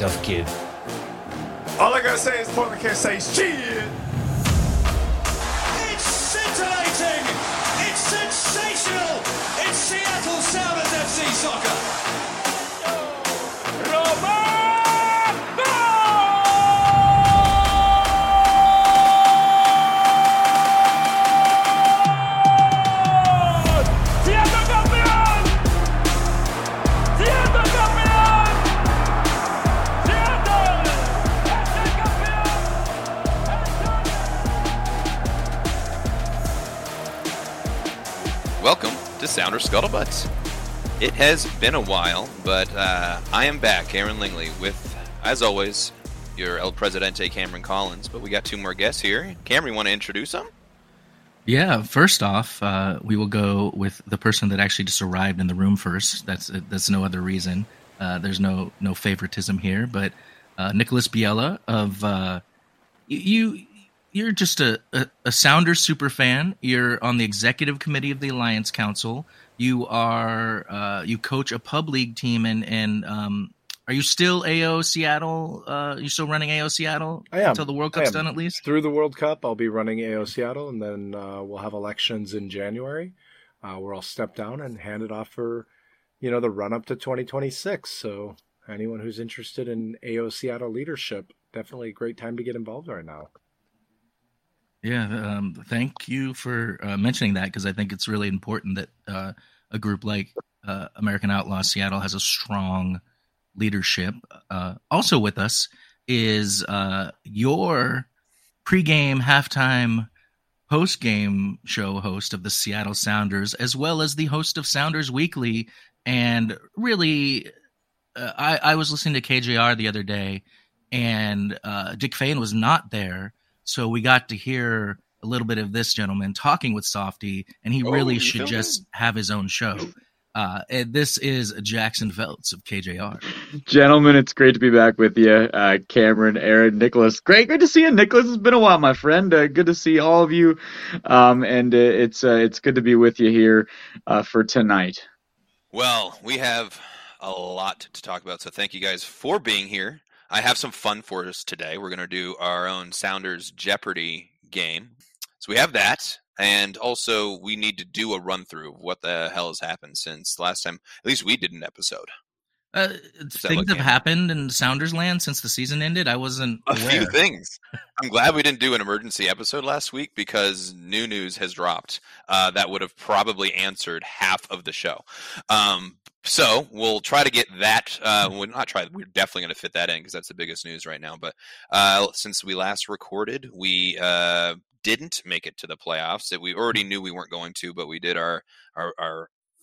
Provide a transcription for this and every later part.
tough kid. All I gotta say is Portland can't say shit. It's scintillating. It's sensational. It's Seattle Sounders FC soccer. Welcome to Sounder Scuttlebutts. It has been a while, but I am back, Aaron Lingley, with, as always, your El Presidente, Cameron Collins. But we got two more guests here. Cameron, you want to introduce them? Yeah, first off, we will go with the person that actually just arrived in the room first. That's no other reason. There's no favoritism here. But Nicholas Biela of You're just a Sounders super fan. You're on the executive committee of the Alliance Council. You are you coach a pub league team, and are you still AO Seattle? You still running AO Seattle? I am. Until the World Cup's done, at least? Through the World Cup, I'll be running AO Seattle, and then we'll have elections in January where I'll step down and hand it off for the run-up to 2026. So anyone who's interested in AO Seattle leadership, definitely a great time to get involved right now. Yeah, thank you for mentioning that, because I think it's really important that a group like American Outlaw Seattle has a strong leadership. Also with us is your pregame, halftime, postgame show host of the Seattle Sounders, as well as the host of Sounders Weekly. And really, I was listening to KJR the other day, and Dick Fain was not there. So we got to hear a little bit of this gentleman talking with Softy, and he really should just have his own show. And this is Jackson Felts of KJR. Gentlemen, it's great to be back with you. Cameron, Aaron, Nicholas. Great, good to see you, Nicholas. It's been a while, my friend. Good to see all of you. And it's good to be with you here for tonight. Well, we have a lot to talk about, so thank you guys for being here. I have some fun for us today. We're going to do our own Sounders Jeopardy game. So we have that. And also, we need to do a run-through of what the hell has happened since last time. At least we did an episode. Things have happened in Sounders land since the season ended. I wasn't aware. A few things. I'm glad we didn't do an emergency episode last week, because new news has dropped. That would have probably answered half of the show. So we'll try to get that. We're definitely going to fit that in, because that's the biggest news right now. But since we last recorded, we didn't make it to the playoffs. We already knew we weren't going to, but we did our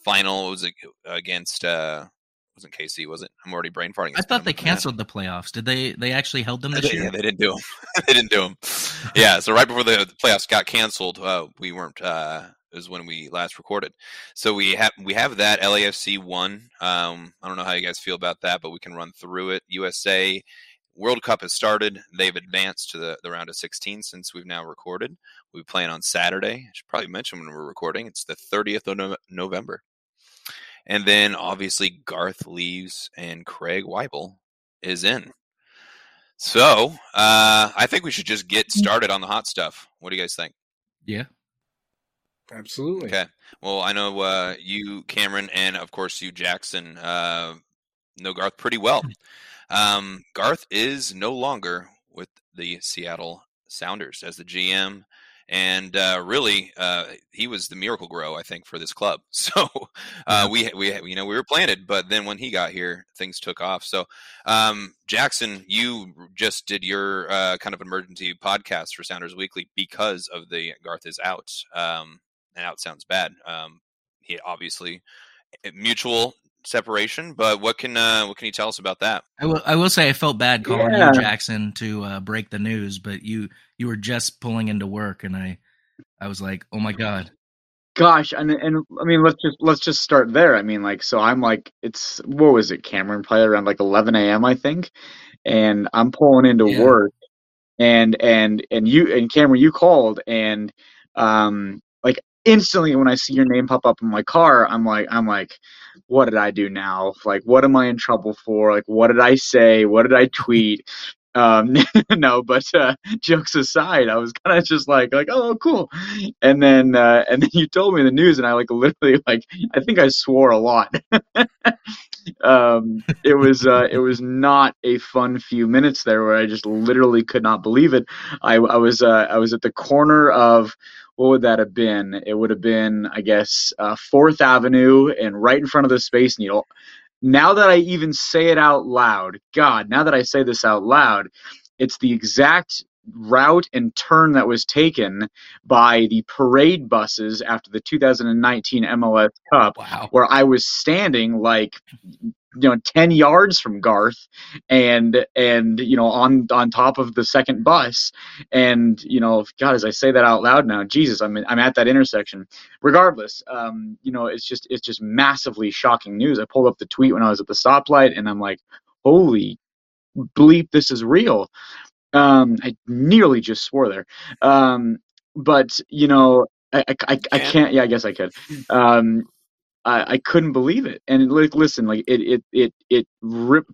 final. It was against wasn't KC, was it? I'm already brain farting. I thought they canceled the playoffs. Did they? They actually held them this year? Yeah, they didn't do them. They didn't do them. Yeah. So right before the playoffs got canceled, we weren't. Is when we last recorded. So we have that. LAFC won. I don't know how you guys feel about that, but we can run through it. USA World Cup has started. They've advanced to the round of 16 since we've now recorded. We'll be playing on Saturday. I should probably mention when we're recording. It's the 30th of November. And then, obviously, Garth leaves and Craig Waibel is in. So I think we should just get started on the hot stuff. What do you guys think? Yeah. Absolutely. Okay. Well, I know you, Cameron, and of course you, Jackson, know Garth pretty well. Garth is no longer with the Seattle Sounders as the GM, and really, he was the miracle grow, I think, for this club. So we were planted, but then when he got here, things took off. So Jackson, you just did your kind of emergency podcast for Sounders Weekly because of the Garth is out. And out sounds bad. He obviously mutual separation, but what can you tell us about that? I will say I felt bad calling you, Jackson, to break the news, but you were just pulling into work, and I was like, oh my god. Gosh, and I mean, let's just start there. I mean, like, so I'm like, it's, what was it, Cameron? Probably around like 11 a.m. I think, and I'm pulling into work, and Cameron, you called, and instantly when I see your name pop up in my car, I'm like, what did I do now? Like, what am I in trouble for? Like, what did I say? What did I tweet? No, but jokes aside, I was kind of just like, oh, cool. And then you told me the news, and I literally I think I swore a lot. It was not a fun few minutes there where I just literally could not believe it. I was at the corner of, what would that have been? It would have been, I guess, 4th Avenue and right in front of the Space Needle. Now that I even say it out loud, God, now that I say this out loud, it's the exact route and turn that was taken by the parade buses after the 2019 MLS Cup, wow, where I was standing 10 yards from Garth and on top of the second bus. And, God, as I say that out loud now, Jesus, I'm at that intersection. Regardless, it's just massively shocking news. I pulled up the tweet when I was at the stoplight and I'm like, holy bleep, this is real. I nearly just swore there. I can't, yeah, I guess I could. I couldn't believe it. And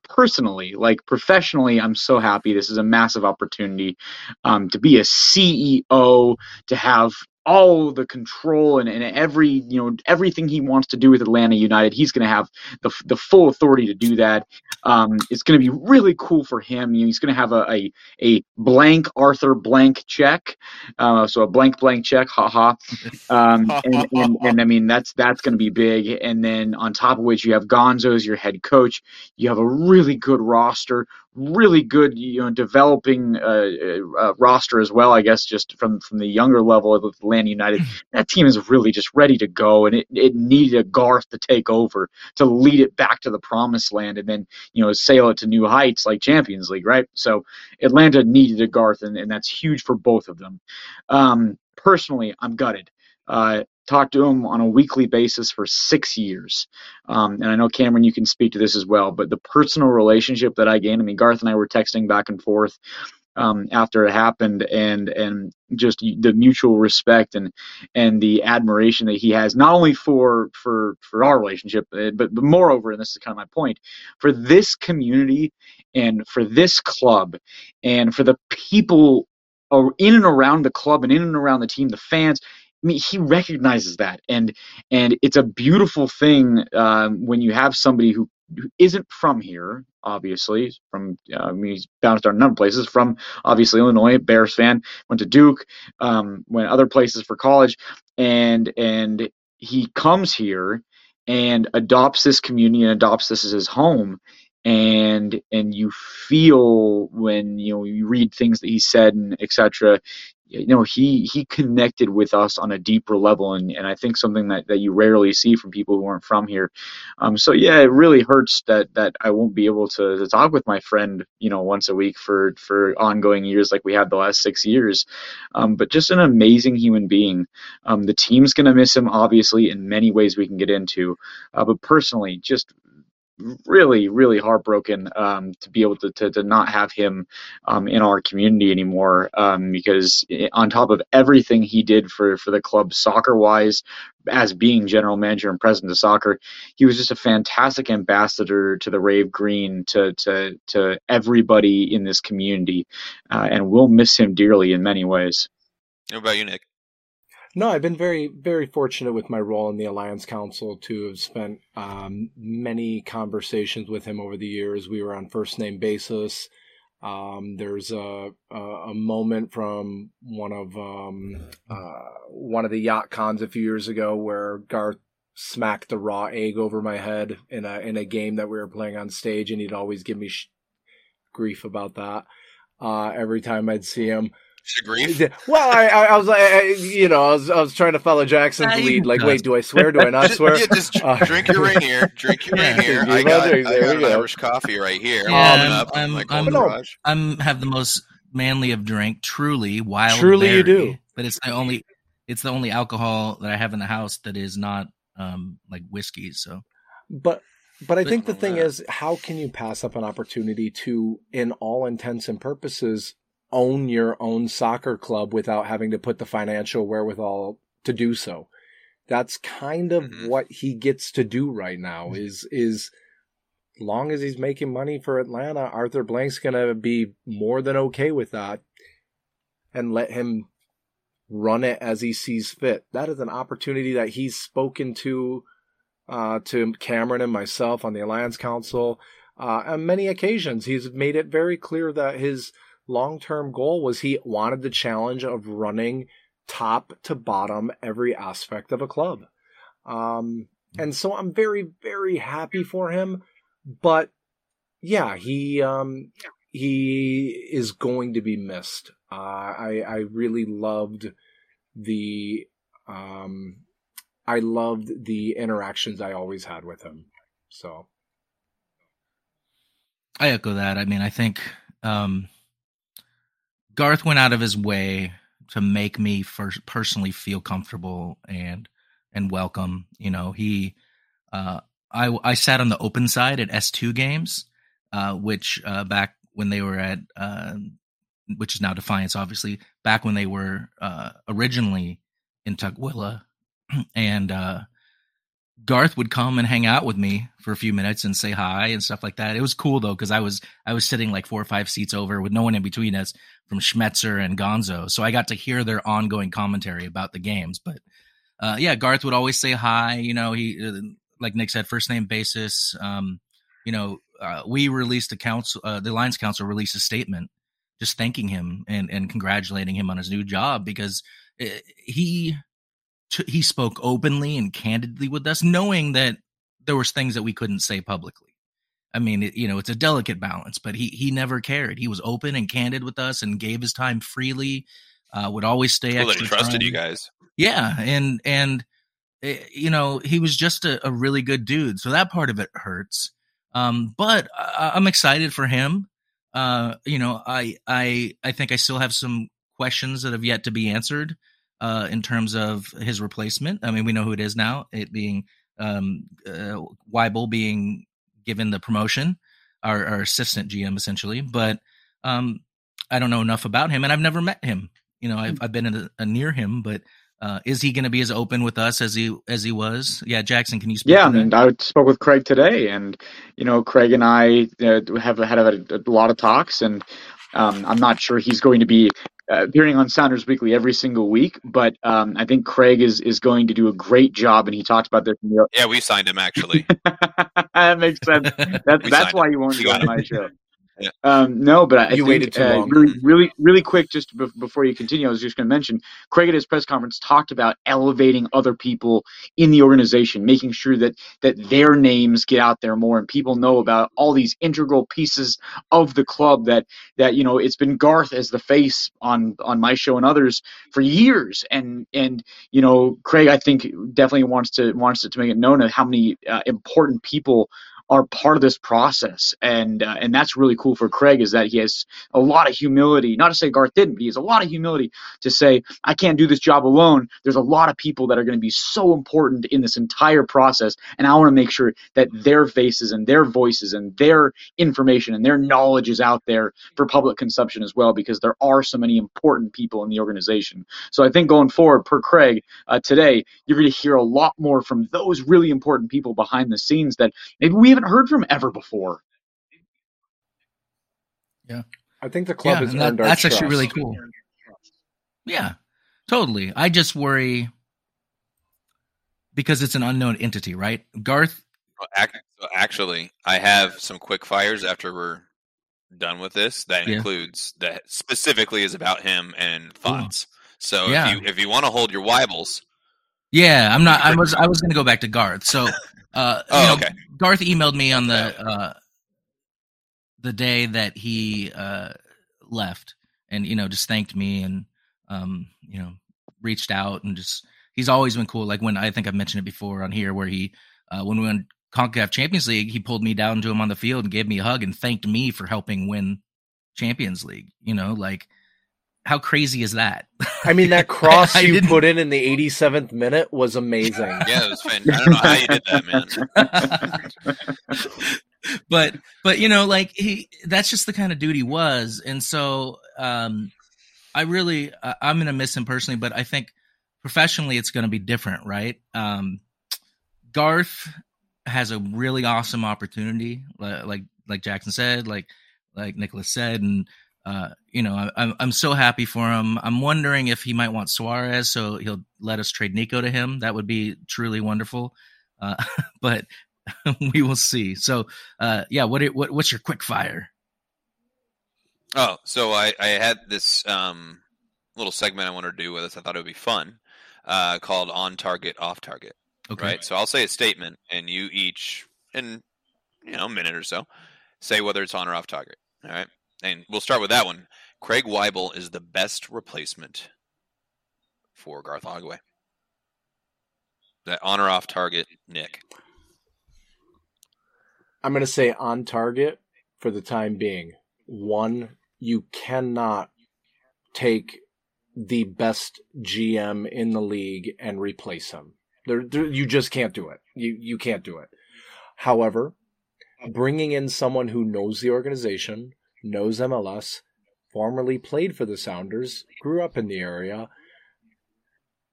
personally, professionally, I'm so happy. This is a massive opportunity to be a CEO, to have all the control and every, everything he wants to do with Atlanta United, he's going to have the full authority to do that. It's going to be really cool for him. He's going to have a blank Arthur blank check. So a blank check, haha. And I mean, that's going to be big. And then on top of which you have Gonzo as your head coach, you have a really good roster, really good, developing roster as well, I guess, just from the younger level of Atlanta United. That team is really just ready to go, and it needed a Garth to take over, to lead it back to the promised land, and then, sail it to new heights like Champions League, right? So Atlanta needed a Garth, and that's huge for both of them. Personally, I'm gutted. Talk to him on a weekly basis for 6 years. And I know, Cameron, you can speak to this as well, but the personal relationship that I gained, Garth and I were texting back and forth after it happened, and just the mutual respect and the admiration that he has, not only for our relationship, but moreover, and this is kind of my point, for this community and for this club and for the people in and around the club and in and around the team, the fans. He recognizes that, and it's a beautiful thing when you have somebody who isn't from here, obviously. He's bounced on a number of places, from obviously Illinois, Bears fan, went to Duke, went other places for college, and he comes here and adopts this community and adopts this as his home. And you feel when you read things that he said and et cetera, he connected with us on a deeper level, and I think something that you rarely see from people who aren't from here. So yeah, it really hurts that I won't be able to talk with my friend, once a week for ongoing years like we had the last 6 years. But just an amazing human being. The team's gonna miss him, obviously, in many ways we can get into. But personally, just really, really heartbroken to be able to not have him in our community anymore, because on top of everything he did for the club soccer-wise, as being general manager and president of soccer, he was just a fantastic ambassador to the Rave Green, to everybody in this community, and we'll miss him dearly in many ways. What about you, Nick? No, I've been very, very fortunate with my role in the Alliance Council to have spent many conversations with him over the years. We were on first name basis. There's a moment from one of the yacht cons a few years ago where Garth smacked the raw egg over my head in a game that we were playing on stage, and he'd always give me grief about that every time I'd see him. Well, I was like, I was trying to follow Jackson's lead. Like, wait, do I swear? Do I not swear? Yeah, just drink your rain here. I got an Irish coffee right here. Yeah, I'm have the most manly of drink. Truly, you do. But it's the only alcohol that I have in the house that is not whiskey. So, but I think the thing is, how can you pass up an opportunity to, in all intents and purposes, own your own soccer club without having to put the financial wherewithal to do so? That's kind of what he gets to do right now is long as he's making money for Atlanta, Arthur Blank's going to be more than okay with that and let him run it as he sees fit. That is an opportunity that he's spoken to Cameron and myself on the Alliance Council on many occasions. He's made it very clear that his long-term goal was he wanted the challenge of running top to bottom every aspect of a club. And so I'm very, very happy for him. But yeah, he is going to be missed. I really loved the interactions I always had with him. So I echo that. I mean, I think Garth went out of his way to make me first personally feel comfortable and welcome. You know, he I sat on the open side at S2 games, which back when they were at which is now Defiance, obviously, back when they were originally in Tukwila, and Garth would come and hang out with me for a few minutes and say hi and stuff like that. It was cool though, because I was sitting like 4 or 5 seats over with no one in between us from Schmetzer and Gonzo, so I got to hear their ongoing commentary about the games. But yeah, Garth would always say hi. You know, he, like Nick said, first name basis. We released the Alliance Council released a statement just thanking him and congratulating him on his new job, because he spoke openly and candidly with us, knowing that there was things that we couldn't say publicly. I mean, it's a delicate balance, but he never cared. He was open and candid with us and gave his time freely, would always stay extra. Well, he trusted you guys. Yeah. And he was just a really good dude. So that part of it hurts. But I'm excited for him. I think I still have some questions that have yet to be answered in terms of his replacement. I mean, we know who it is now, it being Waibel being given the promotion, our assistant GM essentially. But I don't know enough about him, and I've never met him. You know, I've been near him, but is he going to be as open with us as he was? Yeah, Jackson, can you speak? Yeah, and I spoke with Craig today, and Craig and I have had a lot of talks, and I'm not sure he's going to be appearing on Sounders Weekly every single week, but I think Craig is going to do a great job, and he talked about this. Yeah, we signed him actually. That makes sense. That's why you won't be on my show. Yeah. No, but I waited too long. Really quick, just before you continue, I was just going to mention Craig at his press conference talked about elevating other people in the organization, making sure that their names get out there more and people know about all these integral pieces of the club that it's been Garth as the face on my show and others for years, and Craig, I think, definitely wants to make it known of how many important people are part of this process, and that's really cool for Craig, is that he has a lot of humility, not to say Garth didn't, but he has a lot of humility to say, I can't do this job alone. There's a lot of people that are going to be so important in this entire process, and I want to make sure that their faces and their voices and their information and their knowledge is out there for public consumption as well, because there are so many important people in the organization. So I think going forward, per Craig today, you're going to hear a lot more from those really important people behind the scenes that maybe we haven't heard from ever before. Yeah, I think the club has earned our trust. That's actually really cool. Yeah, totally. I just worry because it's an unknown entity, right, Garth? Actually, I have some quick fires after we're done with this. That includes that specifically is about him and thoughts. Ooh. So if you want to hold your Waibels. Yeah, I'm not. I was going to go back to Garth. So. Okay. Garth emailed me on the day that he left, and just thanked me and reached out, and just he's always been cool. Like when I think I've mentioned it before on here, where he when we won CONCACAF Champions League, he pulled me down to him on the field and gave me a hug and thanked me for helping win Champions League. How crazy is that? I mean, that cross you put in the 87th minute was amazing. Yeah, it was fantastic. I don't know how you did that, man. But that's just the kind of dude he was. And so I'm going to miss him personally, but I think professionally, it's going to be different, right? Garth has a really awesome opportunity, like Jackson said, like Nicholas said, and I'm so happy for him. I'm wondering if he might want Suarez, so he'll let us trade Nico to him. That would be truly wonderful, but we will see. So, yeah, what's your quick fire? Oh, so I had this little segment I wanted to do with us. I thought it would be fun, called On Target, Off Target. Okay. Right? So I'll say a statement, and you each, in a minute or so, say whether it's on or off target. All right? And we'll start with that one. Craig Waibel is the best replacement for Garth Ogway. That on or off target, Nick? I'm going to say on target for the time being. One, you cannot take the best GM in the league and replace him. You just can't do it. You can't do it. However, bringing in someone who knows the organization, knows MLS, formerly played for the Sounders, grew up in the area,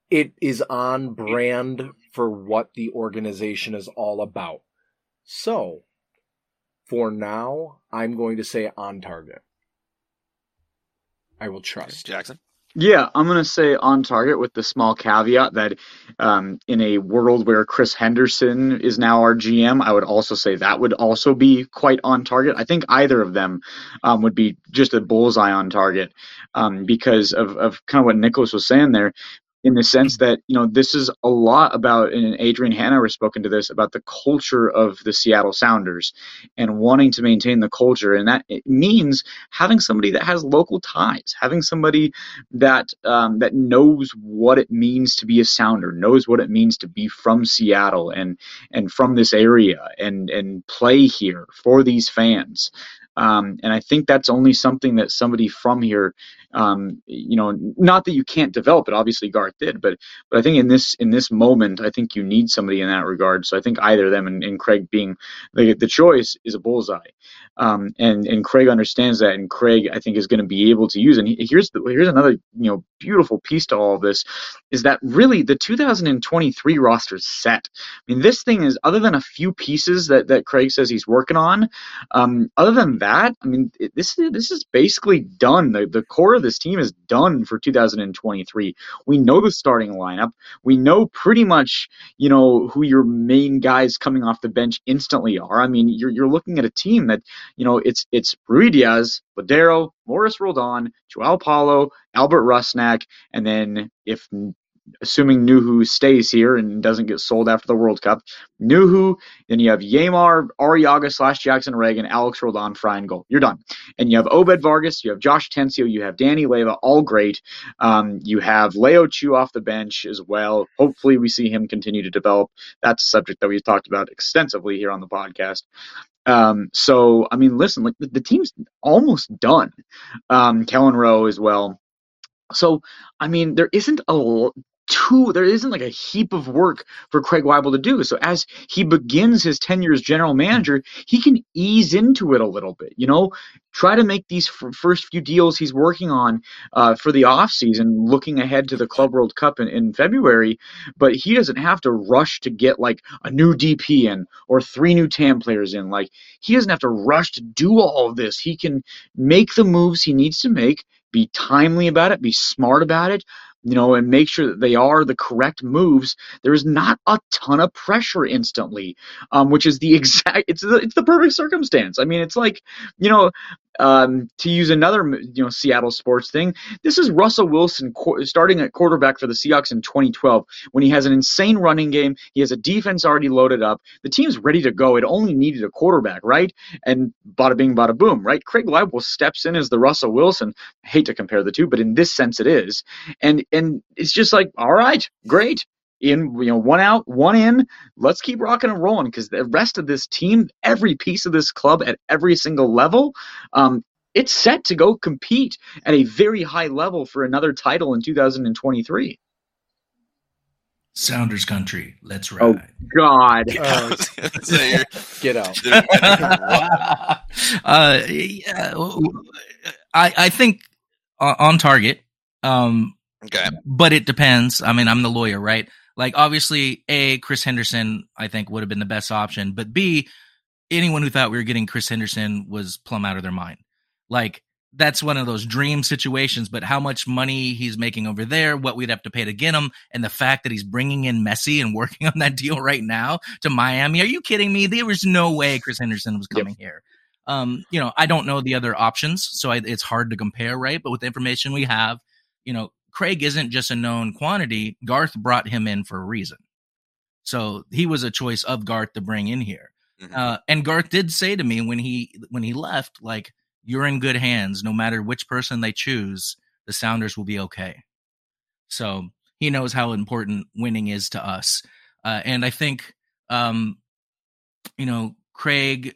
it is on brand for what the organization is all about. So, for now, I'm going to say on target. I will trust. Jackson? Yeah, I'm going to say on target with the small caveat that in a world where Chris Henderson is now our GM, I would also say that would also be quite on target. I think either of them would be just a bullseye on target because of kind of what Nicholas was saying there. In the sense that, this is a lot about, and Adrian Hanover has spoken to this, about the culture of the Seattle Sounders and wanting to maintain the culture. And that it means having somebody that has local ties, having somebody that that knows what it means to be a Sounder, knows what it means to be from Seattle and from this area and play here for these fans. And I think that's only something that somebody from here, not that you can't develop it, obviously Garth did, but I think in this moment, I think you need somebody in that regard. So I think either of them and Craig being the choice is a bullseye. And Craig understands that. And Craig, I think, is going to be able to use. And here's another, beautiful piece to all of this is that really the 2023 roster is set. I mean, this thing is, other than a few pieces that Craig says he's working on, other than that, I mean, this is basically done. The core of this team is done for 2023. We know the starting lineup. We know pretty much, who your main guys coming off the bench instantly are. I mean, you're looking at a team that, it's Ruidíaz, Lodeiro, Morris, Roldan, João Paulo, Albert Rusnak, and then if assuming Nuhu stays here and doesn't get sold after the World Cup, Nuhu, then you have Yamar, Arriaga / Jackson Reagan, Alex Roldan, Fry and Gold. You're done. And you have Obed Vargas, you have Josh Atencio, you have Danny Leyva, all great. You have Leo Chu off the bench as well. Hopefully we see him continue to develop. That's a subject that we've talked about extensively here on the podcast. So, I mean, listen, like the team's almost done. Kellen Rowe as well. So, I mean, there isn't like a heap of work for Craig Waibel to do. So as he begins his tenure as general manager, he can ease into it a little bit, try to make these first few deals he's working on for the offseason, looking ahead to the Club World Cup in February. But he doesn't have to rush to get like a new DP in or 3 new TAM players in. Like he doesn't have to rush to do all of this. He can make the moves he needs to make, be timely about it, be smart about it, and make sure that they are the correct moves. There is not a ton of pressure instantly, which is it's the perfect circumstance. I mean, it's like, to use another, Seattle sports thing, this is Russell Wilson starting at quarterback for the Seahawks in 2012 when he has an insane running game. He has a defense already loaded up. The team's ready to go. It only needed a quarterback, right? And bada bing, bada boom, right? Craig Waibel steps in as the Russell Wilson. I hate to compare the two, but in this sense it is. And it's just like, all right, great. In, one out, one in, let's keep rocking and rolling because the rest of this team, every piece of this club at every single level, it's set to go compete at a very high level for another title in 2023. Sounders country, let's ride. Oh, God. Get out. I think on target, Okay. But it depends. I mean, I'm the lawyer, right? Like, obviously, A, Chris Henderson, I think, would have been the best option. But B, anyone who thought we were getting Chris Henderson was plumb out of their mind. Like, that's one of those dream situations. But how much money he's making over there, what we'd have to pay to get him, and the fact that he's bringing in Messi and working on that deal right now to Miami. Are you kidding me? There was no way Chris Henderson was coming here. You know, I don't know the other options, so it's hard to compare, right? But with the information we have, you know, Craig isn't just a known quantity. Garth brought him in for a reason. So he was a choice of Garth to bring in here. Mm-hmm. And Garth did say to me when he left, like, you're in good hands. No matter which person they choose, the Sounders will be okay. So he knows how important winning is to us. And I think, you know, Craig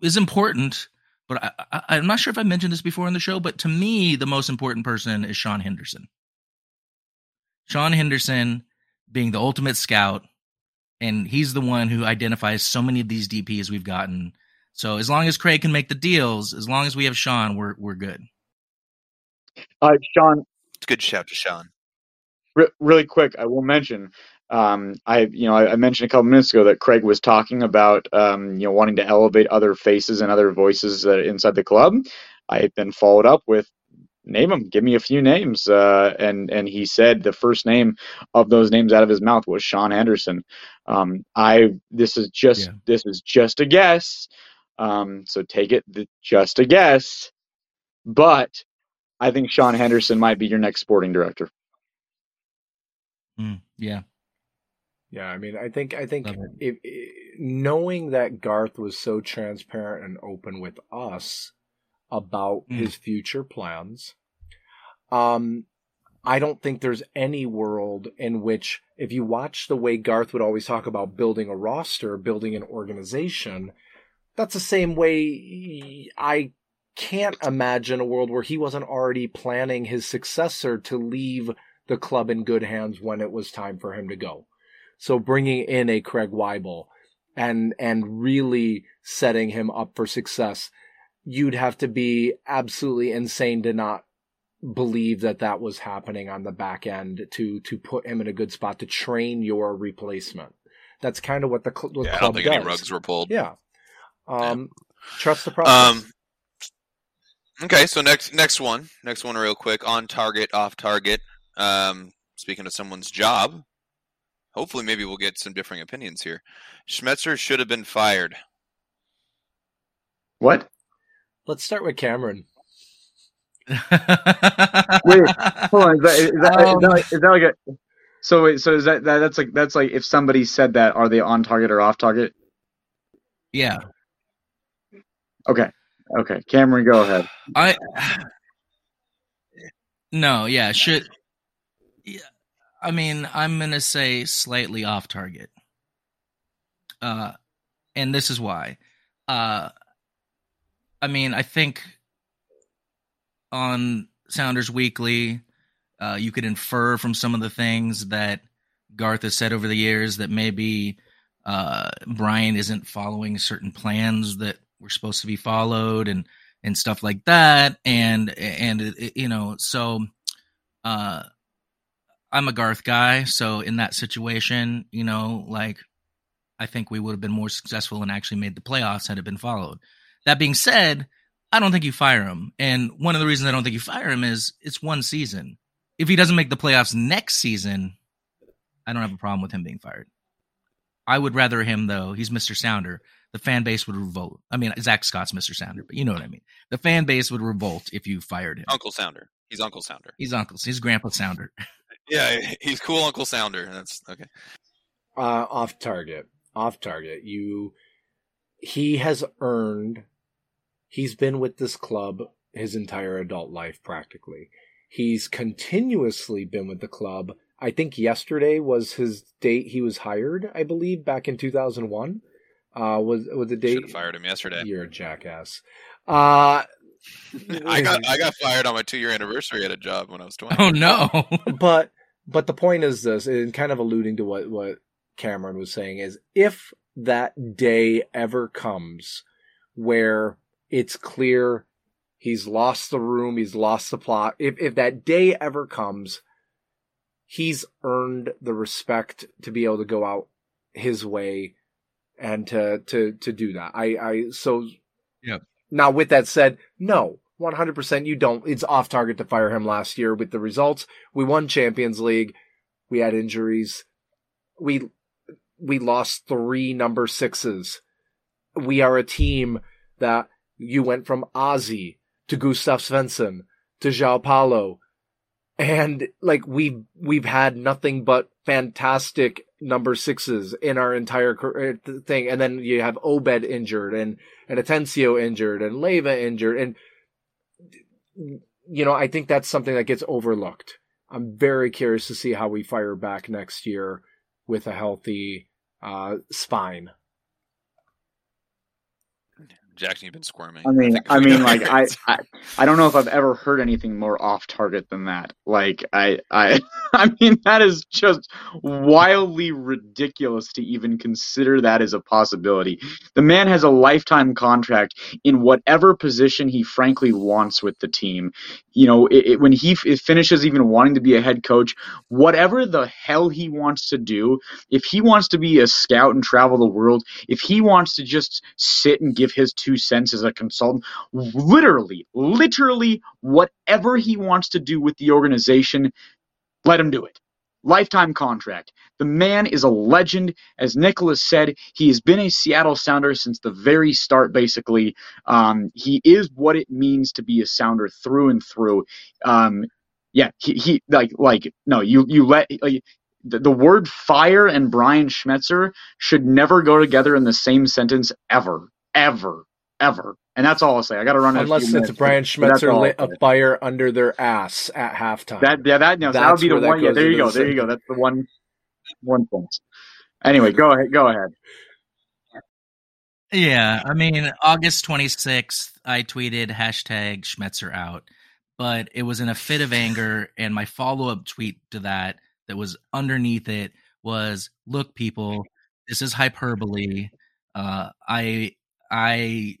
is important. But I'm not sure if I mentioned this before on the show, but to me, the most important person is Sean Henderson. Sean Henderson being the ultimate scout, and he's the one who identifies so many of these DPs we've gotten. So as long as Craig can make the deals, as long as we have Sean, we're good. Sean. It's a good shout to Sean. Really quick, I will mention, I mentioned a couple minutes ago that Craig was talking about, wanting to elevate other faces and other voices inside the club. I then followed up with, name them, give me a few names. And he said the first name of those names out of his mouth was Sean Henderson. This is just a guess. So take it, just a guess, but I think Sean Henderson might be your next sporting director. Yeah. Yeah, I mean, I think if knowing that Garth was so transparent and open with us about his future plans, I don't think there's any world in which, if you watch the way Garth would always talk about building a roster, building an organization, that's the same way I can't imagine a world where he wasn't already planning his successor to leave the club in good hands when it was time for him to go. So bringing in a Craig Waibel and really setting him up for success, you'd have to be absolutely insane to not believe that was happening on the back end to put him in a good spot to train your replacement. That's kind of what the club does. I don't think any rugs were pulled. Yeah. Trust the process. Okay, so next one real quick. On target, off target. Speaking of someone's job. Hopefully, maybe we'll get some differing opinions here. Schmetzer should have been fired. What? Let's start with Cameron. Wait, hold on. Is that like if somebody said that, are they on target or off target? Yeah. Okay. Cameron, go ahead. Should. Yeah. I mean, I'm going to say slightly off target. And this is why. I think on Sounders Weekly, you could infer from some of the things that Garth has said over the years that maybe Brian isn't following certain plans that were supposed to be followed and stuff like that. And I'm a Garth guy, so in that situation, I think we would have been more successful and actually made the playoffs had it been followed. That being said, I don't think you fire him. And one of the reasons I don't think you fire him is it's one season. If he doesn't make the playoffs next season, I don't have a problem with him being fired. I would rather him, though. He's Mr. Sounder. The fan base would revolt. I mean, Zach Scott's Mr. Sounder, but you know what I mean. The fan base would revolt if you fired him. Uncle Sounder. He's Uncle Sounder. He's Grandpa Sounder. Yeah, he's cool Uncle Sounder. That's okay. Off target. He has earned. He's been with this club his entire adult life, practically. He's continuously been with the club. I think yesterday was his date he was hired. I believe back in 2001 was the date. Should have fired him yesterday. You're a jackass. I got fired on my 2-year anniversary at a job when I was 20. Oh no! But the point is this, and kind of alluding to what Cameron was saying is, if that day ever comes where it's clear He's lost the room. He's lost the plot. If that day ever comes, he's earned the respect to be able to go out his way and to do that. Yeah. Now, with that said, no, 100% you don't. It's off target to fire him last year with the results. We won Champions League. We had injuries. We lost 3 number 6s. We are a team that you went from Ozzy to Gustav Svensson to João Paulo. And like we've had nothing but fantastic number 6s in our entire thing. And then you have Obed injured and Atencio injured and Leyva injured. And, you know, I think that's something that gets overlooked. I'm very curious to see how we fire back next year with a healthy spine. Jackson, you've been squirming. I mean, like I don't know if I've ever heard anything more off target than that. Like I mean, that is just wildly ridiculous to even consider that as a possibility. The man has a lifetime contract in whatever position he frankly wants with the team. You know, when he finishes even wanting to be a head coach, whatever the hell he wants to do, if he wants to be a scout and travel the world, if he wants to just sit and give his 2 cents as a consultant, literally whatever he wants to do with the organization, let him do it. Lifetime contract. The man is a legend. As Nicholas said, he has been a Seattle Sounder since the very start, basically. He is what it means to be a Sounder through and through. The word fire and Brian Schmetzer should never go together in the same sentence ever. And that's all I'll say. I got to run out. Unless it's Brian Schmetzer lit a fire under their ass at halftime. That'll be the one. Yeah, there you go. There you go. That's the one point. Anyway, go ahead. Yeah, I mean, August 26th, I tweeted #SchmetzerOut, but it was in a fit of anger. And my follow-up tweet to that was underneath it was, look, people, this is hyperbole. I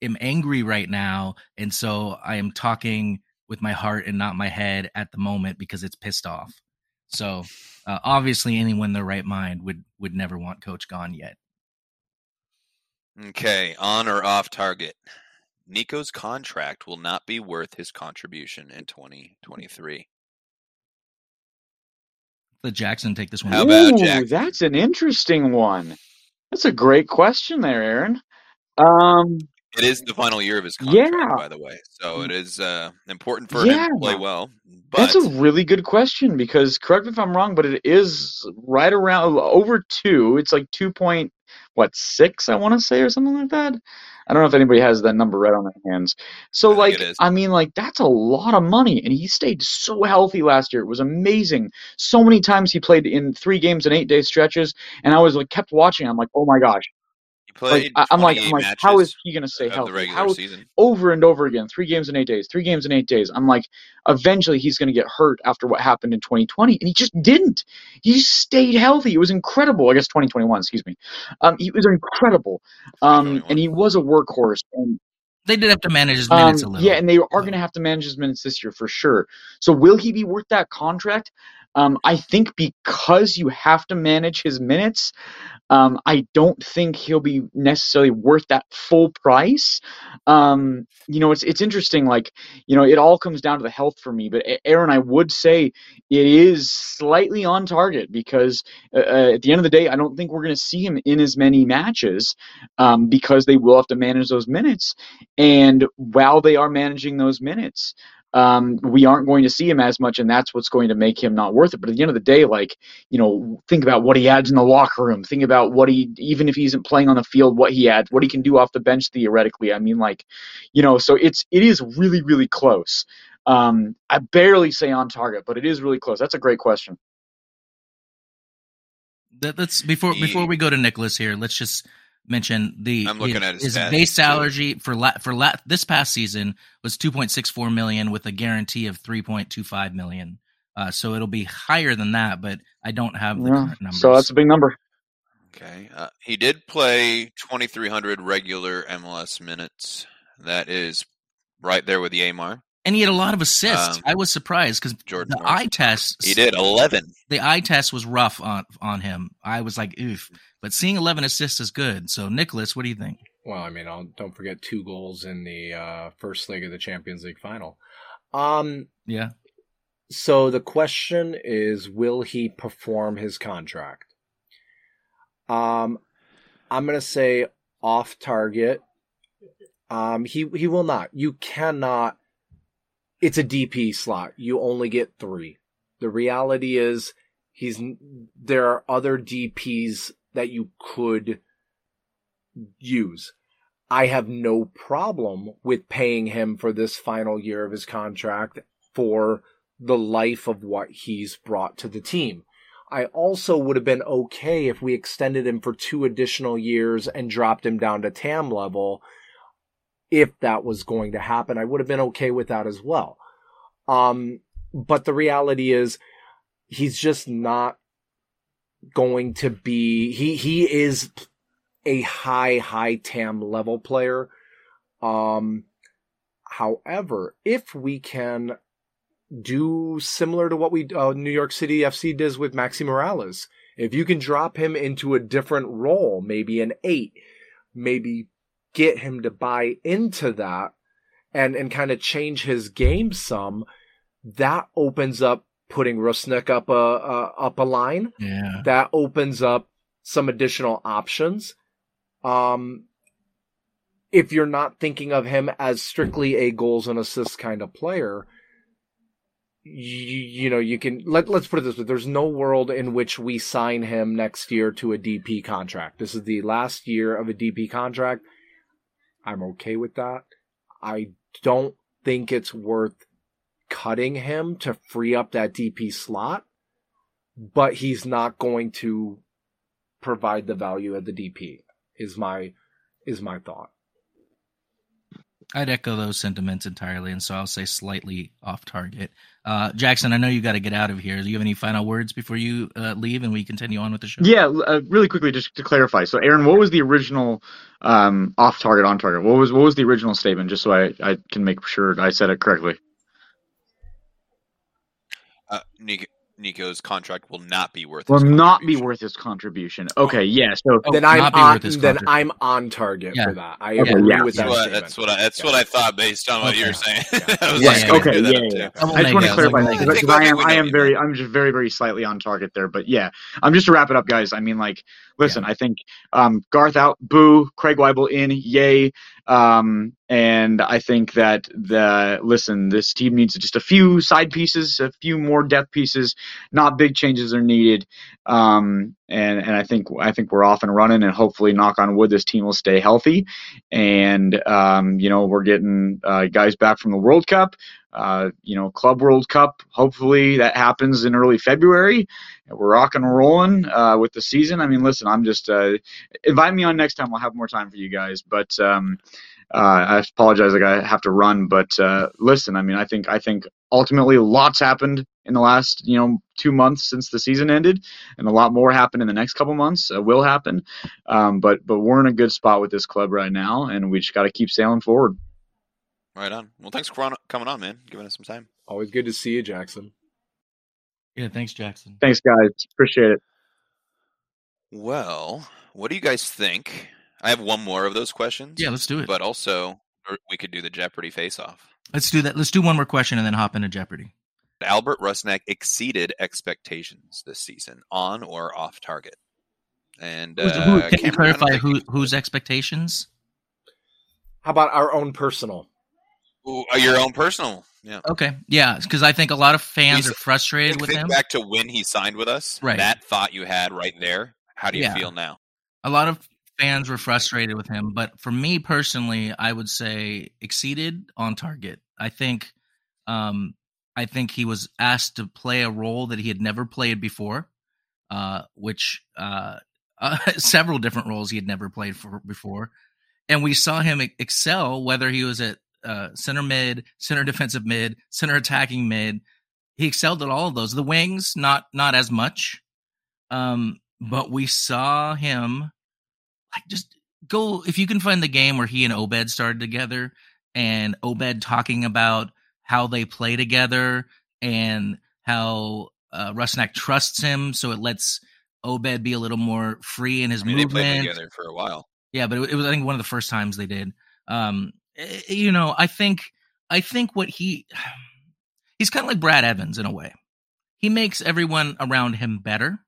am angry right now, and so I am talking with my heart and not my head at the moment because it's pissed off. So obviously anyone in their right mind would never want Coach gone yet. Okay, on or off target. Nico's contract will not be worth his contribution in 2023. Let Jackson take this one. How about Jackson? That's an interesting one. That's a great question there, Aaron. It is the final year of his contract, by the way. So it is important for him to play well. But that's a really good question because, correct me if I'm wrong, but it is right around over 2. It's like 2.6, I want to say, or something like that. I don't know if anybody has that number right on their hands. So, that's a lot of money, and he stayed so healthy last year. It was amazing. So many times he played in 3 games and 8-day stretches, and I was kept watching. I'm like, oh my gosh. I'm like, how is he going to stay healthy? Over and over again, 3 games in 8 days. I'm like, eventually he's going to get hurt after what happened in 2020, and he just didn't. He stayed healthy. It was incredible. I guess 2021, excuse me. He was incredible, and he was a workhorse. And they did have to manage his minutes a little. Yeah, and they are going to have to manage his minutes this year for sure. So will he be worth that contract? I think because you have to manage his minutes, I don't think he'll be necessarily worth that full price. It's interesting. It all comes down to the health for me. But Aaron, I would say it is slightly on target because at the end of the day, I don't think we're going to see him in as many matches because they will have to manage those minutes. And while they are managing those minutes, we aren't going to see him as much, and that's what's going to make him not worth it. But at the end of the day, think about what he adds in the locker room. Think about even if he isn't playing on the field, what he adds, what he can do off the bench theoretically. I mean, so it is really, really close. I barely say on target, but it is really close. That's a great question. That's before we go to Nicholas here. Let's just mention his base salary for this past season was $2.64 million with a guarantee of $3.25 million. So it'll be higher than that, but I don't have the current numbers. So that's a big number. Okay, he did play 2,300 regular MLS minutes. That is right there with Yamar. And he had a lot of assists. I was surprised because the Morris eye test. He did 11. The eye test was rough on him. I was like, oof. But seeing 11 assists is good. So, Nicholas, what do you think? Well, I mean, don't forget 2 goals in the first leg of the Champions League final. Yeah. So the question is, will he perform his contract? I'm going to say off target. He will not. You cannot. It's a DP slot. You only get 3. The reality is there are other DPs that you could use. I have no problem with paying him for this final year of his contract for the life of what he's brought to the team. I also would have been okay if we extended him for 2 additional years and dropped him down to TAM level. If that was going to happen, I would have been okay with that as well. But the reality is he's just not going to be, he is a high TAM level player. However, if we can do similar to what we New York City FC does with Maxi Morales, if you can drop him into a different role, maybe an 8, maybe get him to buy into that and kind of change his game some, that opens up putting Rusnak up a line. Yeah. That opens up some additional options. If you're not thinking of him as strictly a goals and assists kind of player, you know, you can, let's put it this way. There's no world in which we sign him next year to a DP contract. This is the last year of a DP contract. I'm okay with that. I don't think it's worth cutting him to free up that DP slot, but he's not going to provide the value at the DP is my thought. I'd echo those sentiments entirely, and so I'll say slightly off target. Jackson, I know you got to get out of here. Do you have any final words before you leave and we continue on with the show? Yeah, really quickly, just to clarify. So, Aaron, what was the original off target, on target? What was the original statement, just so I can make sure I said it correctly? Nico's contract will not be worth. Will not be worth his contribution. Okay, yeah. So I'm on target for that. I agree with that. That's what I thought based on what you were saying. Yeah. I just want to clarify that because I'm just very, very slightly on target there. But yeah, I'm just to wrap it up, guys. I mean, like, listen, I think Garth out, boo. Craig Waibel in, yay. And I think that this team needs just a few side pieces, a few more depth pieces. Not big changes are needed. And I think we're off and running, and hopefully, knock on wood, this team will stay healthy. And we're getting guys back from the World Cup. Club World Cup. Hopefully that happens in early February. We're rock and rolling with the season. I mean, listen, I'm just invite me on next time. I'll have more time for you guys. But I apologize, like I have to run. But listen, I mean, I think ultimately lots happened in the last 2 months since the season ended, and a lot more happened in the next couple months. Will happen, but we're in a good spot with this club right now, and we just got to keep sailing forward. Right on. Well, thanks for coming on, man. Giving us some time. Always good to see you, Jackson. Yeah, thanks, Jackson. Thanks, guys. Appreciate it. Well, what do you guys think? I have one more of those questions. Yeah, let's do it. But also, we could do the Jeopardy face-off. Let's do that. Let's do one more question and then hop into Jeopardy. Albert Rusnak exceeded expectations this season, on or off target. And can you clarify whose expectations? How about our own personal? Your own personal. Yeah. Okay. Yeah. Because I think a lot of fans are frustrated with him. Think back to when he signed with us. Right. That thought you had right there. How do you feel now? A lot of fans were frustrated with him. But for me personally, I would say exceeded, on target. I think he was asked to play a role that he had never played before, which several different roles he had never played for before. And we saw him excel, whether he was at center mid, center defensive mid, center attacking mid. He excelled at all of those. The wings, not as much. But we saw him, like, just go. If you can find the game where he and Obed started together, and Obed talking about how they play together and how Rusnak trusts him, so it lets Obed be a little more free in his movement. They played together for a while. Yeah, but it was, I think, one of the first times they did. You know, I think what he's kind of like Brad Evans in a way. He makes everyone around him better.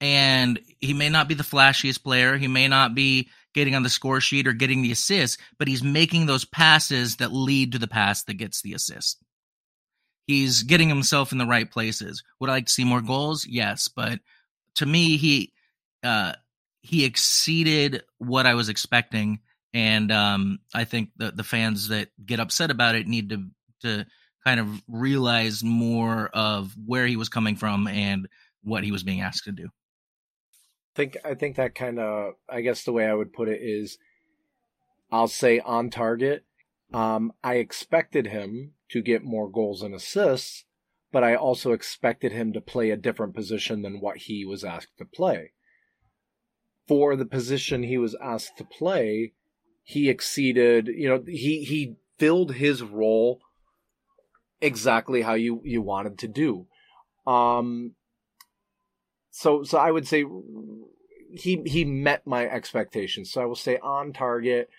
And he may not be the flashiest player. He may not be getting on the score sheet or getting the assist, but he's making those passes that lead to the pass that gets the assist. He's getting himself in the right places. Would I like to see more goals? Yes. But to me, he exceeded what I was expecting. And I think the fans that get upset about it need to kind of realize more of where he was coming from and what he was being asked to do. I think that kind of, I guess the way I would put it is, I'll say on target. I expected him to get more goals and assists, but I also expected him to play a different position than what he was asked to play. For the position he was asked to play, he exceeded, you know, he filled his role exactly how you wanted to do. So I would say he met my expectations. So I will say on target.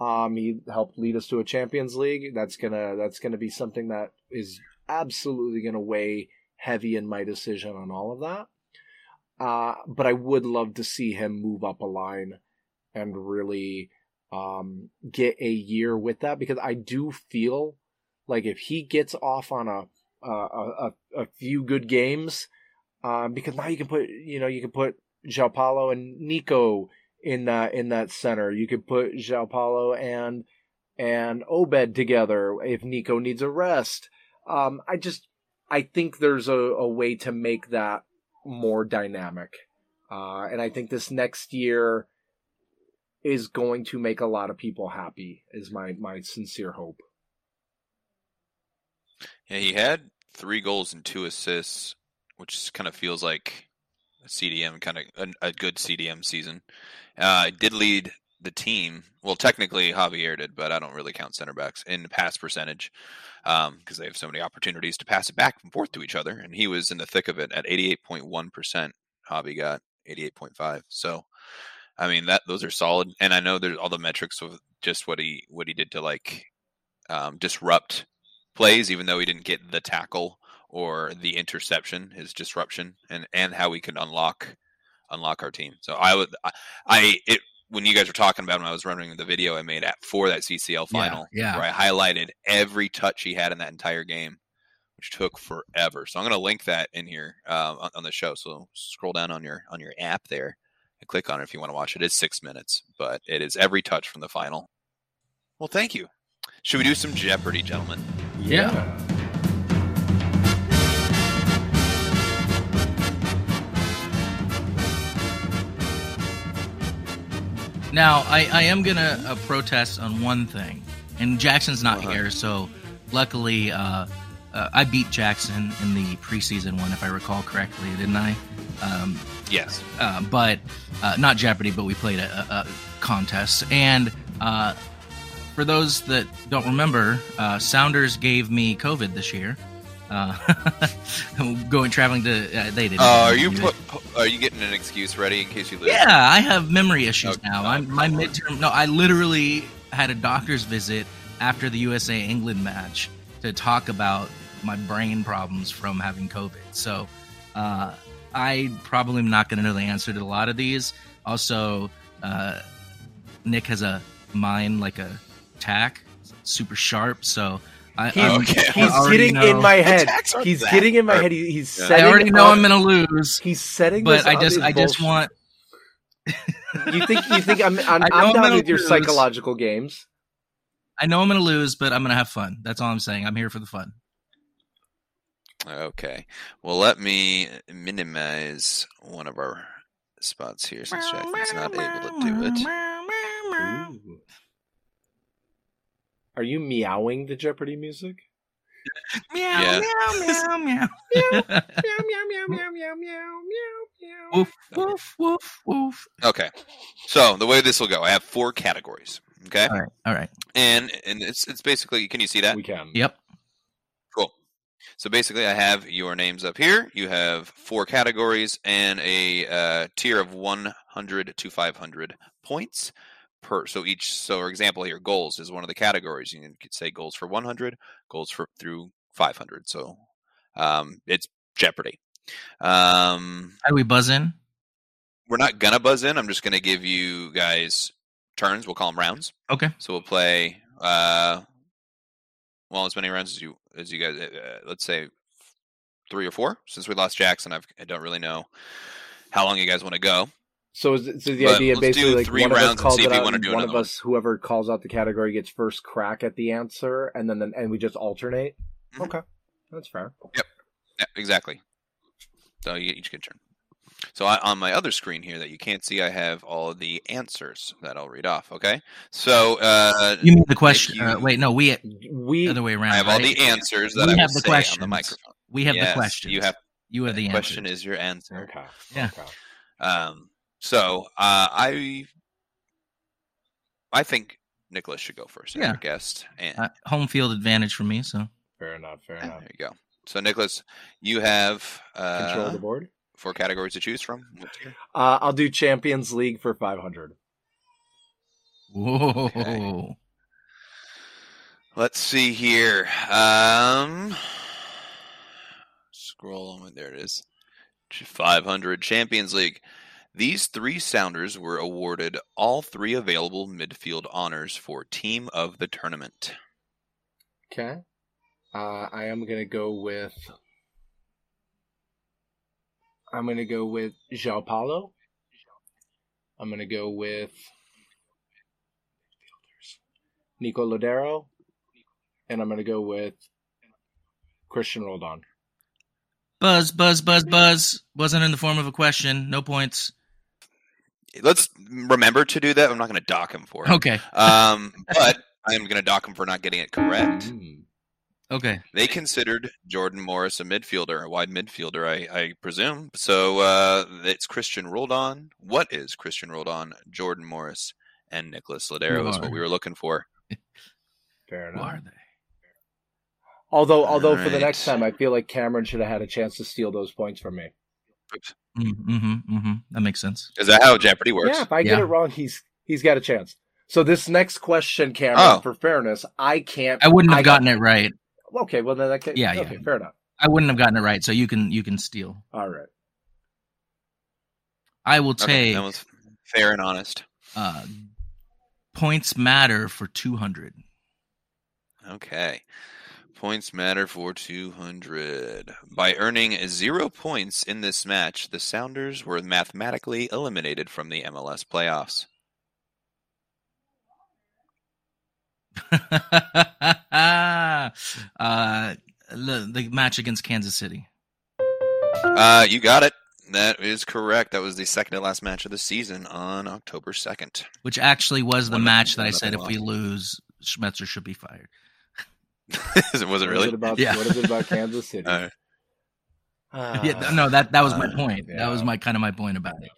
He helped lead us to a Champions League. That's gonna be something that is absolutely gonna weigh heavy in my decision on all of that. But I would love to see him move up a line and really get a year with that, because I do feel like if he gets off on a few good games. Because now you can put João Paulo and Nico in that center. You could put João Paulo and Obed together if Nico needs a rest. I think there's a way to make that more dynamic, and I think this next year is going to make a lot of people happy. Is my sincere hope. Yeah, he had 3 goals and 2 assists. Which kind of feels like a CDM, kind of a good CDM season. Did lead the team. Well, technically Javier did, but I don't really count center backs in the pass percentage because they have so many opportunities to pass it back and forth to each other. And he was in the thick of it at 88.1%. Javi got 88.5. So, I mean, those are solid. And I know there's all the metrics of just what he did to like disrupt plays, even though he didn't get the tackle or the interception, his disruption, and how we can unlock our team. So when you guys were talking about him, I was running the video I made for that CCL final, where I highlighted every touch he had in that entire game, which took forever. So I'm going to link that in here on the show. So scroll down on your app there and click on it if you want to watch it. It's 6 minutes, but it is every touch from the final. Well, thank you. Should we do some Jeopardy, gentlemen? Yeah. Now, I am going to protest on one thing, and Jackson's not here, so luckily I beat Jackson in the preseason one, if I recall correctly, didn't I? Yes. But not Jeopardy, but we played a contest. And for those that don't remember, Sounders gave me COVID this year. Traveling to they didn't. Are you getting an excuse ready in case you lose? Yeah, I have memory issues now. My midterm. No, I literally had a doctor's visit after the USA England match to talk about my brain problems from having COVID. So I probably am not going to know the answer to a lot of these. Also, Nick has a mind like a tack, super sharp. So. He's getting in my head. He's getting in my head. He's setting. I already know I'm gonna lose. He's setting. But I just want. You think I'm down with your psychological games? I know I'm gonna lose, but I'm gonna have fun. That's all I'm saying. I'm here for the fun. Okay. Well, let me minimize one of our spots here since Jackson's not able to do it. Ooh. Are you meowing the Jeopardy music? Meow, yeah. Meow, meow, meow. Meow, meow, meow, meow, meow, meow, meow, meow. Woof, woof, woof, woof. Okay. So the way this will go, I have 4 categories. Okay. All right. And it's basically, can you see that? We can. Yep. Cool. So basically, I have your names up here. You have four categories and a tier of 100 to 500 points per. So for example here, goals is one of the categories. You could say goals for 100, goals for through 500. So it's Jeopardy. How do we buzz in? We're not going to buzz in. I'm just going to give you guys turns. We'll call them rounds. Okay. So we'll play as many rounds as you guys, let's say 3 or 4. Since we lost Jackson, I don't really know how long you guys want to go. So is the idea basically like one of us calls it out, one of us, whoever calls out the category gets first crack at the answer, and then and we just alternate? Mm-hmm. Okay. That's fair. Yep. Yeah, exactly. So you each get a turn. So on my other screen here that you can't see, I have all of the answers that I'll read off. Okay, so you mean the question? We other way around. I have all the answers that I will say on the microphone. We have the questions. You have the question answers. Is your answer. Okay. Yeah. Okay. I think Nicholas should go first. Yeah. Our guest and home field advantage for me. So fair enough. There you go. So Nicholas, you have control of the board. 4 categories to choose from. I'll do Champions League for 500. Whoa. Okay. Let's see here. Scroll on. There it is. 500 Champions League. These 3 Sounders were awarded all 3 available midfield honors for Team of the Tournament. Okay. I am going to go with... I'm going to go with João Paulo. I'm going to go with Lodeiro. And I'm going to go with Christian Roldan. Buzz. Wasn't in the form of a question. No points. Let's remember to do that. I'm not going to dock him for it. Okay. But I'm going to dock him for not getting it correct. Mm. Okay. They considered Jordan Morris a wide midfielder, I presume. So it's Christian Roldan. What is Christian Roldan, Jordan Morris, and Nicholas Lodeiro is what we were looking for. Fair enough. Who are they? Although right. For the next time, I feel like Cameron should have had a chance to steal those points from me. Mm-hmm. That makes sense. Is that how Jeopardy works? Yeah, if I get it wrong, he's got a chance. So this next question, Cameron, for fairness, I wouldn't have gotten it right. Okay, well then that okay, fair enough. I wouldn't have gotten it right, so you can steal. All right. I will take that was fair and honest. Points matter for 200. Okay. Points matter for 200. By earning 0 points in this match, the Sounders were mathematically eliminated from the MLS playoffs. The match against Kansas City. You got it. That is correct. That was the second to last match of the season on October 2nd. Which actually was the match that I said if we lose, Schmetzer should be fired. Was it really? What is it about Kansas City? That was my point. Yeah. That was my point about it.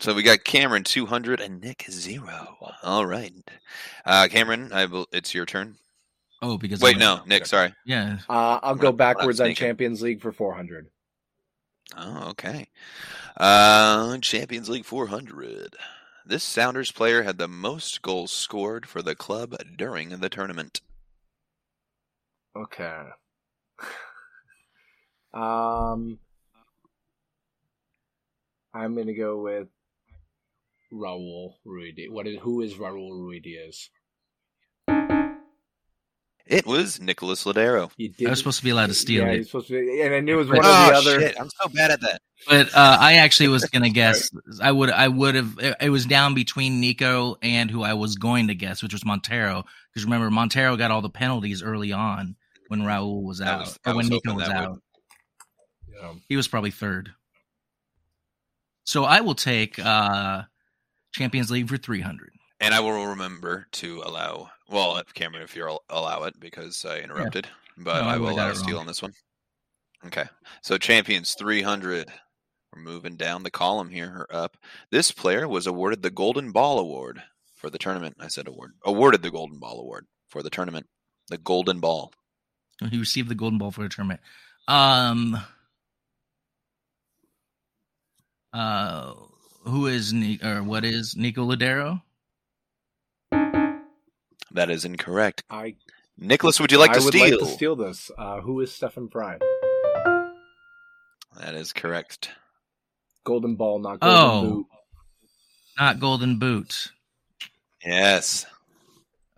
So we got Cameron 200 and Nick 0. All right, Cameron, it's your turn. Oh, because Nick, sorry. Yeah, I'll go backwards on Champions League for 400. Oh, okay. Champions League 400. This Sounders player had the most goals scored for the club during the tournament. Okay. I'm gonna go with. Raul Ruidíaz. Who is Raul Ruidíaz? It was Nicholas Lodeiro. I was supposed to be allowed to steal it. And I knew it was one of the other. Shit, I'm so bad at that. But I actually was going to guess. I would have. It was down between Nico and who I was going to guess, which was Montero. Because remember, Montero got all the penalties early on when Raul was out, when Nico was out. Yeah. He was probably third. So I will take. Champions League for 300. And I will remember to allow, Cameron, if you'll allow it, because I interrupted, but I will allow a steal on this one. Okay. So Champions 300. We're moving down the column here, up. This player was awarded the Golden Ball Award for the tournament. I said award. Awarded the Golden Ball Award for the tournament. The Golden Ball. He received the Golden Ball for the tournament. Who is or what is Nico Lodeiro? That is incorrect. Nicholas, would you like to steal? I would like to steal this. Who is Stephen Fry? That is correct. Golden Ball, not Golden Boot. Not Golden Boot. Yes.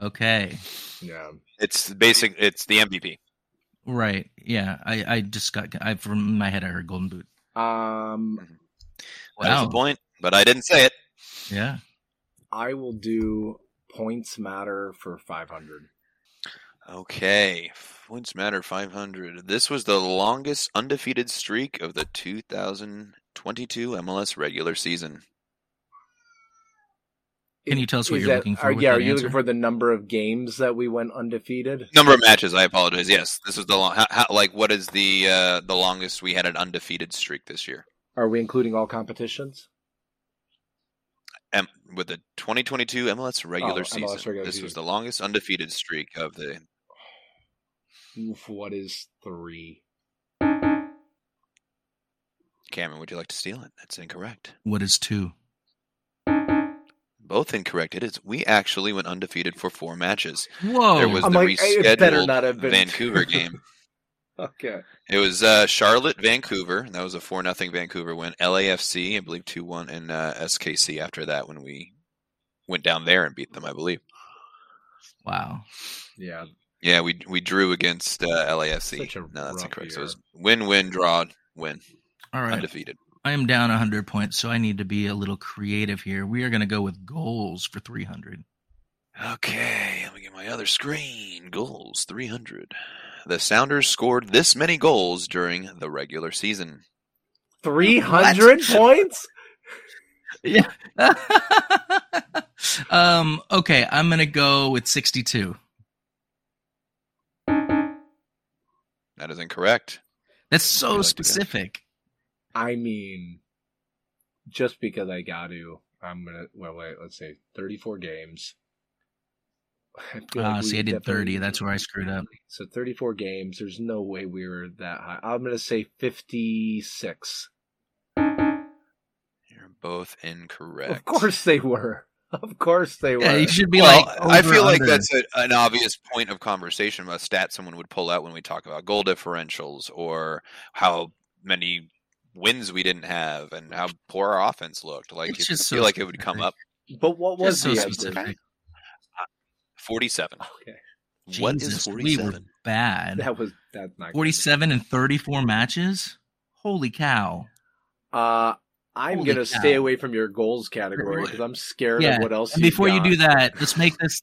Okay. Yeah. It's basic. It's the MVP. Right. Yeah. I just got. From my head, I heard Golden Boot. That was the point, but I didn't say it. Yeah. I will do points matter for 500. Okay. Points matter 500. This was the longest undefeated streak of the 2022 MLS regular season. Can you tell us what you're looking for? Yeah, are you looking for the number of games that we went undefeated? Number of matches. I apologize. Yes, this is the long. What is the longest we had an undefeated streak this year? Are we including all competitions? With the 2022 MLS regular season, this was the longest undefeated streak of the. Oof, what is 3? Cameron, would you like to steal it? That's incorrect. What is 2? Both incorrect. It is. We actually went undefeated for 4 matches. Whoa! There was rescheduled Vancouver game. Okay. It was Charlotte, Vancouver, and that was a 4-0 Vancouver win. LAFC, I believe, 2-1, and SKC after that when we went down there and beat them, I believe. Wow. Yeah. Yeah, we drew against LAFC. No, that's incorrect. So it was win, draw, win. All right. Undefeated. I am down 100 points, so I need to be a little creative here. We are going to go with goals for 300. Okay, let me get my other screen. Goals, 300. The Sounders scored this many goals during the regular season. 300 points? Yeah. Okay, I'm going to go with 62. That is incorrect. That's so specific. I mean, just because I got to, I'm going to, let's say 34 games. I did 30. That's where I screwed up. So 34 games. There's no way we were that high. I'm going to say 56. You're both incorrect. Of course they were. Yeah, you should be I feel like that's an obvious point of conversation, a stat someone would pull out when we talk about goal differentials or how many wins we didn't have and how poor our offense looked. Like, you feel so like it would come up. But what was so specific? 47. Okay. What is 47? We were bad. That's not 47 good. And 34 matches? Holy cow. I'm going to stay away from your goals category because I'm scared of what else. And before you do that, let's make this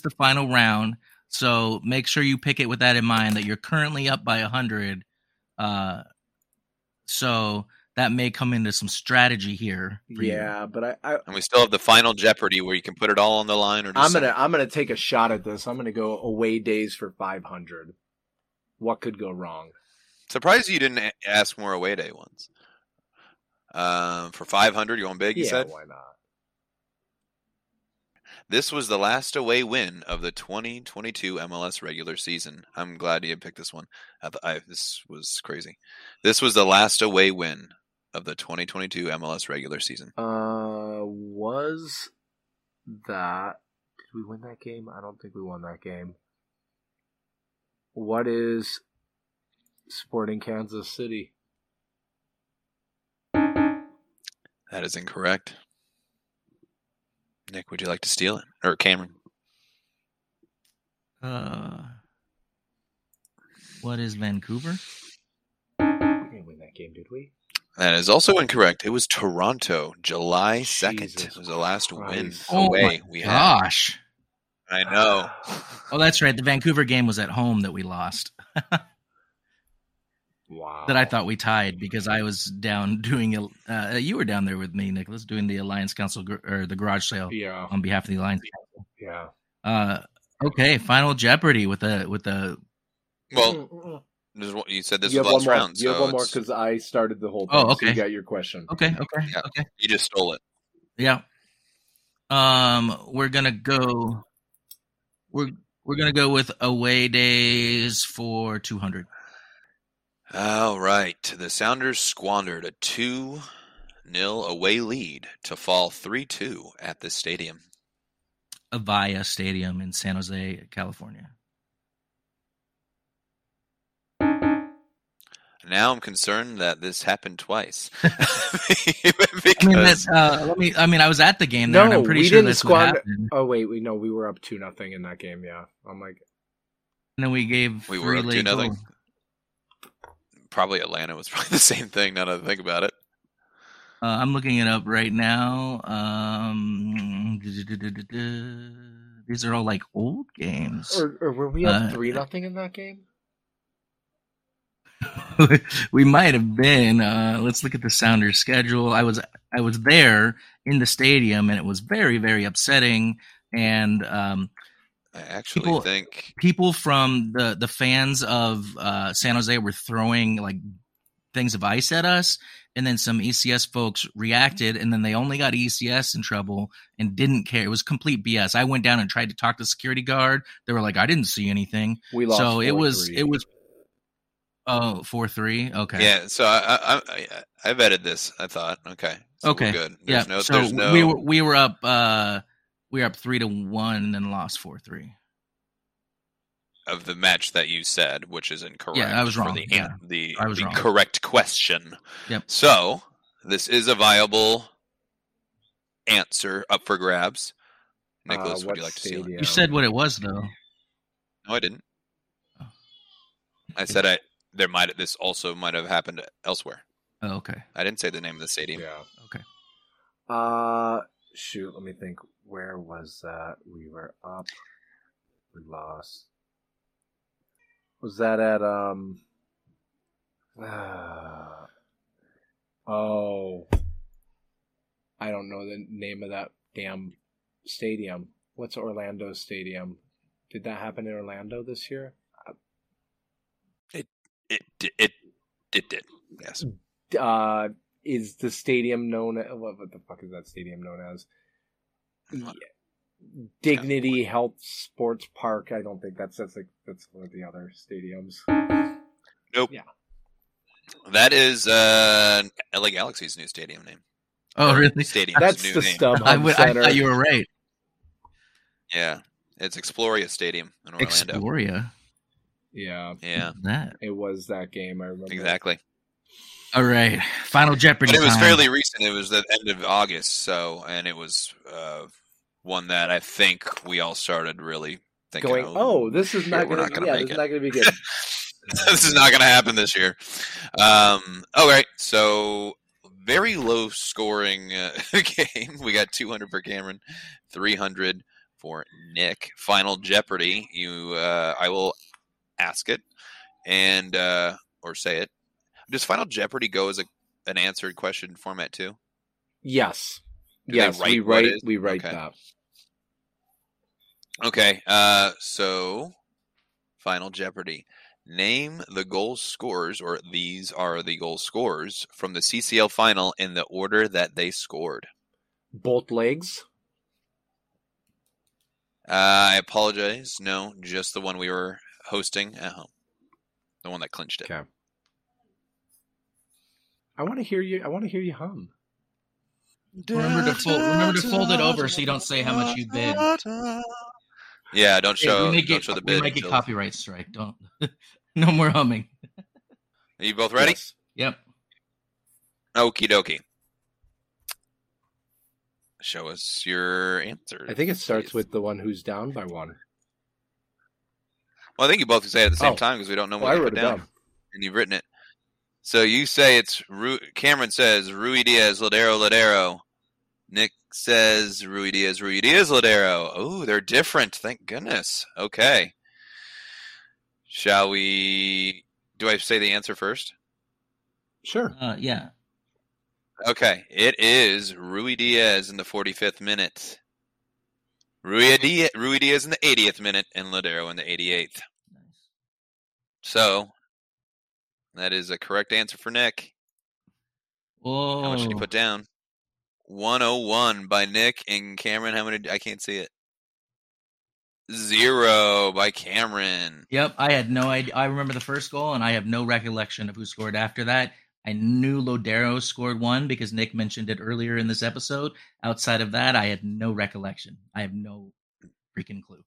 the final round. So make sure you pick it with that in mind that you're currently up by 100. So that may come into some strategy here. But and we still have the final Jeopardy where you can put it all on the line. Or just I'm gonna take a shot at this. I'm gonna go away days for 500. What could go wrong? Surprised you didn't ask more away day ones. For 500, you want big? You said why not? This was the last away win of the 2022 MLS regular season. I'm glad you picked this one. This was crazy. This was the last away win of the 2022 MLS regular season. Was that... Did we win that game? I don't think we won that game. What is Sporting Kansas City? That is incorrect. Nick, would you like to steal it? Or Cameron? What is Vancouver? We didn't win that game, did we? That is also incorrect. It was Toronto, July 2nd. It was the last win away we had. Gosh. I know. Oh, that's right. The Vancouver game was at home that we lost. Wow. That I thought we tied because I was down doing you were down there with me, Nicholas, doing the Alliance Council or the garage sale on behalf of the Alliance Council. Yeah. Okay. Final Jeopardy with a. Well, you said this was last round. You have one more because I started the whole thing. Oh, okay. So you got your question. Okay. Yeah. Okay. You just stole it. Yeah. We're gonna go with away days for 200. All right. The Sounders squandered a 2-0 away lead to fall 3-2 at this stadium. Avaya Stadium in San Jose, California. Now I'm concerned that this happened twice. I was at the game there, and I'm pretty sure that's what happened. Oh wait, we were up 2-0 in that game. Yeah, I'm like, and then we were up 2-0. Probably Atlanta was probably the same thing. Now that I think about it, I'm looking it up right now. These are all like old games. Or were we up 3-0 in that game? We might have been. Let's look at the Sounders schedule. I was there in the stadium, and it was very, very upsetting. And I actually think people from the fans of San Jose were throwing like things of ice at us, and then some ECS folks reacted, and then they only got ECS in trouble and didn't care. It was complete BS. I went down and tried to talk to the security guard. They were like, "I didn't see anything." We lost. So it was. Oh, 4-3. Okay. Yeah. So I vetted this. I thought. Okay. So okay. We're good. There's yeah. No, so there's no... we were up 3-1 and then lost 4-3. Of the match that you said, which is incorrect. Yeah, I was wrong. For the I was wrong. Correct question. Yep. So this is a viable answer up for grabs. Nicholas, would you like to see? You said what it was though. No, I didn't. Oh. I said I. There might this also might have happened elsewhere. Oh, okay. I didn't say the name of the stadium. Yeah. Okay. Shoot, let me think. Where was that? We were up. We lost. Was that at I don't know the name of that damn stadium. What's Orlando's stadium? Did that happen in Orlando this year? It did. Yes. Is the stadium known as, what the fuck is that stadium known as? Dignity Health Sports Park. I don't think that's one of the other stadiums. Nope. Yeah. That is LA Galaxy's new stadium name. Oh, really? Stadium's that's new the name. I thought you were right. Yeah, it's Exploria Stadium in Orlando. Exploria. Yeah. Yeah. It was that game, I remember. Exactly. All right. Final Jeopardy. But it was fairly recent. It was the end of August, and it was one that I think we all started really thinking this is not going to be good. This is not going to happen this year. All right. So very low scoring game. We got 200 for Cameron, 300 for Nick. Final Jeopardy. I will ask it and or say it. Does Final Jeopardy go as an answered question format too? Yes. We write that. Okay. So Final Jeopardy. Name the goal scorers, or these are the goal scorers from the CCL final in the order that they scored. Both legs. I apologize. No, just the one we were hosting at home, the one that clinched it. Okay. I want to hear you hum. Remember to fold it over so you don't say how much you bid. Yeah, don't show the bid. We might get copyright strike. Don't. No more humming. Are you both ready? Yes. Yep. Okie dokie. Show us your answer. I think it starts with the one who's down by one. Well, I think you both say it at the same time because we don't know what you put down. And you've written it. So you say it's Cameron says Ruidíaz, Lodeiro. Nick says Ruidíaz, Lodeiro. Oh, they're different. Thank goodness. Okay. Shall we? Do I say the answer first? Sure. Yeah. Okay. It is Ruidíaz in the 45th minute. Ruidíaz in the 80th minute and Lodeiro in the 88th. Nice. So that is a correct answer for Nick. Whoa. How much did you put down? 101 by Nick and Cameron. How many? I can't see it. 0 by Cameron. Yep, I had no idea. I remember the first goal, and I have no recollection of who scored after that. I knew Lodeiro scored one because Nick mentioned it earlier in this episode. Outside of that, I had no recollection. I have no freaking clue.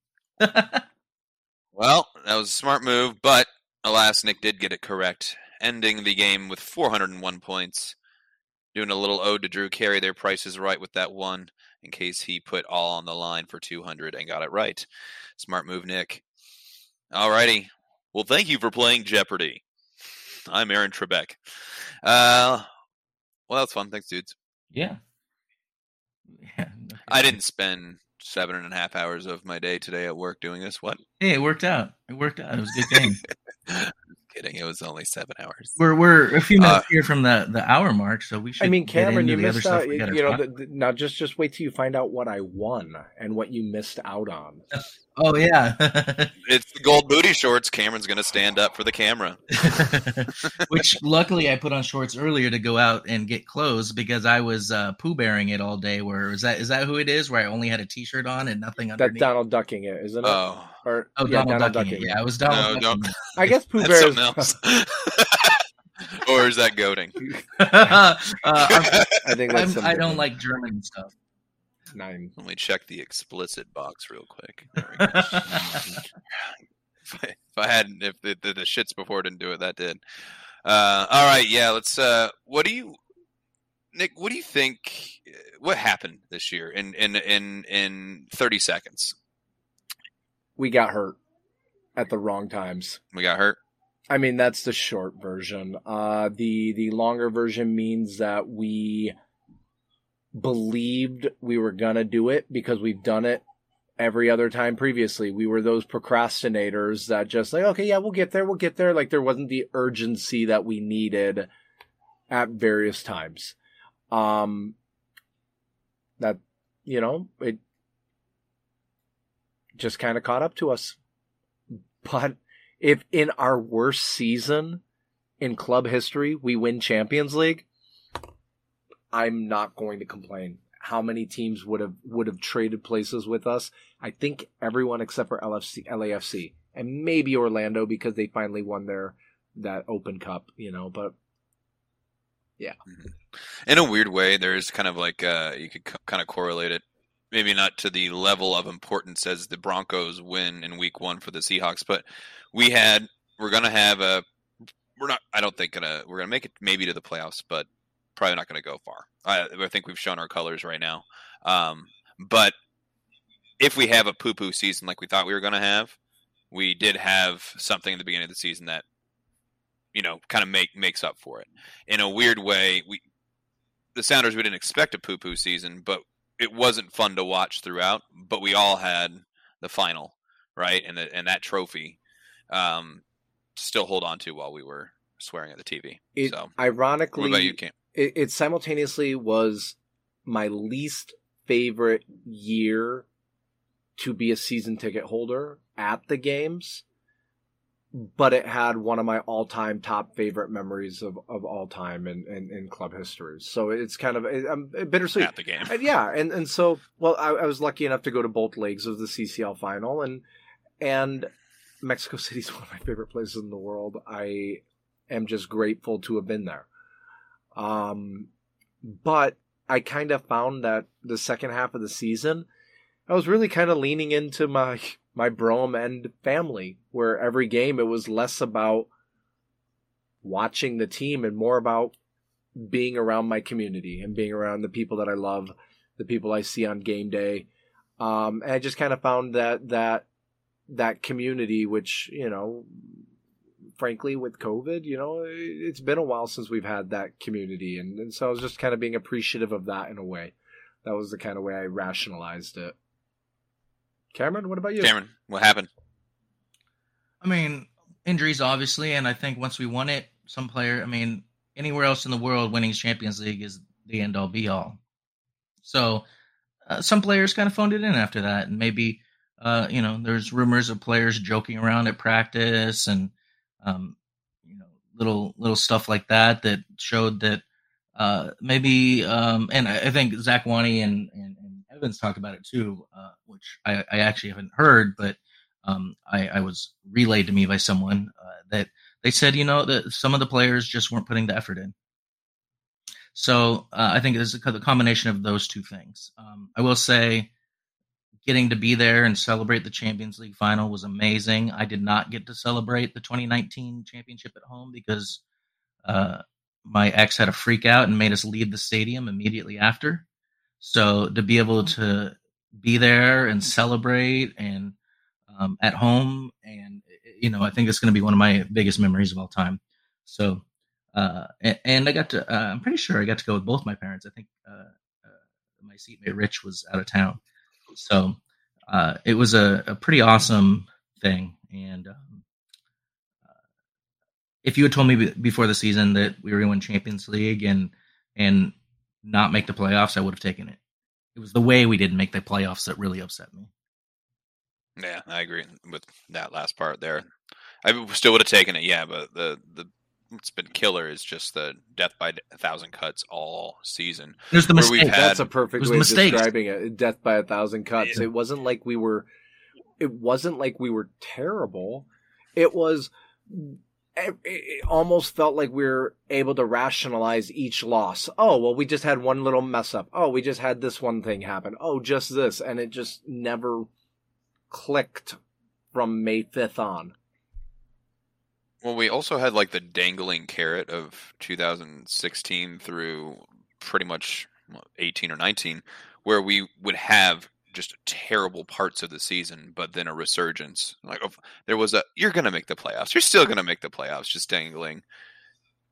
Well, that was a smart move, but alas, Nick did get it correct, ending the game with 401 points. Doing a little ode to Drew Carey, their prices right with that one, in case he put all on the line for 200 and got it right. Smart move, Nick. Alrighty. Well, thank you for playing Jeopardy. I'm Aaron Trebek. Well, that's fun. Thanks, dudes. Yeah. I didn't spend 7.5 hours of my day today at work doing this. What? Hey, it worked out. It was a good game. Kidding. It was only 7 hours. We're a few minutes here from the hour mark, so we should. I mean, Cameron, you missed out. You know, now just wait till you find out what I won and what you missed out on. Oh yeah, it's the gold booty shorts. Cameron's going to stand up for the camera. Which luckily I put on shorts earlier to go out and get clothes because I was poo-bearing it all day. Where is that who it is? Where I only had a t-shirt on and nothing underneath. That's Donald ducking it, isn't it? Donald ducking it. Yeah, I was Donald ducking. I guess Pooh Bear is else. Or is that goading? I think that's something. I don't like German stuff. Nine. Let me check the explicit box real quick. If the shits before didn't do it, that did. All right, yeah. Let's. Nick? What do you think? What happened this year in 30 seconds? We got hurt at the wrong times. We got hurt. I mean, that's the short version. The longer version means that we believed we were going to do it because we've done it every other time previously. We were those procrastinators that just like, okay, yeah, we'll get there. Like there wasn't the urgency that we needed at various times. That, you know, it just kind of caught up to us. But if in our worst season in club history, we win Champions League, I'm not going to complain. How many teams would have traded places with us? I think everyone except for LAFC, and maybe Orlando because they finally won that Open Cup, you know. But yeah, in a weird way, there's kind of like you could kind of correlate it. Maybe not to the level of importance as the Broncos win in Week 1 for the Seahawks, but we're gonna make it maybe to the playoffs, but probably not going to go far. I think we've shown our colors right now. But if we have a poo-poo season like we thought we were going to have, we did have something at the beginning of the season that, you know, kind of makes up for it. In a weird way, the Sounders, we didn't expect a poo-poo season, but it wasn't fun to watch throughout. But we all had the final, right? And that trophy to still hold on to while we were swearing at the TV. Ironically, what about you, Cam? It simultaneously was my least favorite year to be a season ticket holder at the games, but it had one of my all-time top favorite memories of all time in club history. So it's kind of bittersweet. At the game. Yeah, and so, well, I was lucky enough to go to both legs of the CCL final, and Mexico City is one of my favorite places in the world. I am just grateful to have been there. But I kind of found that the second half of the season, I was really kind of leaning into my Brougham and family, where every game it was less about watching the team and more about being around my community and being around the people that I love, the people I see on game day. And I just kind of found that community, which, you know, frankly, with COVID, you know, it's been a while since we've had that community. And so I was just kind of being appreciative of that in a way. That was the kind of way I rationalized it. Cameron, what about you? Cameron, what happened? I mean, injuries, obviously. And I think once we won it, anywhere else in the world, winning Champions League is the end all be all. So some players kind of phoned it in after that. And maybe, you know, there's rumors of players joking around at practice and, you know, little stuff like that showed that and I think Zach Wani and Evans talked about it too, which I actually haven't heard, but I was relayed to me by someone that they said, you know, that some of the players just weren't putting the effort in. So I think it's the combination of those two things. I will say getting to be there and celebrate the Champions League final was amazing. I did not get to celebrate the 2019 championship at home because my ex had a freak out and made us leave the stadium immediately after. So to be able to be there and celebrate and at home, and, you know, I think it's going to be one of my biggest memories of all time. So, and I got to, I'm pretty sure I got to go with both my parents. I think my seatmate Rich was out of town. So it was a pretty awesome thing. And if you had told me before the season that we were going to win Champions League and not make the playoffs, I would have taken it. It was the way we didn't make the playoffs that really upset me. Yeah, I agree with that last part there. I still would have taken it, yeah, but the it's been killer is just the death by a thousand cuts all season. There's the mistake. That's a perfect way of describing it. Death by a thousand cuts. Yeah. It wasn't like we were terrible. It was. It almost felt like we were able to rationalize each loss. Oh, well, we just had one little mess up. Oh, we just had this one thing happen. Oh, just this, and it just never clicked from May 5th on. Well, we also had like the dangling carrot of 2016 through pretty much 18 or 19, where we would have just terrible parts of the season, but then a resurgence. Like there was you're going to make the playoffs. You're still going to make the playoffs. Just dangling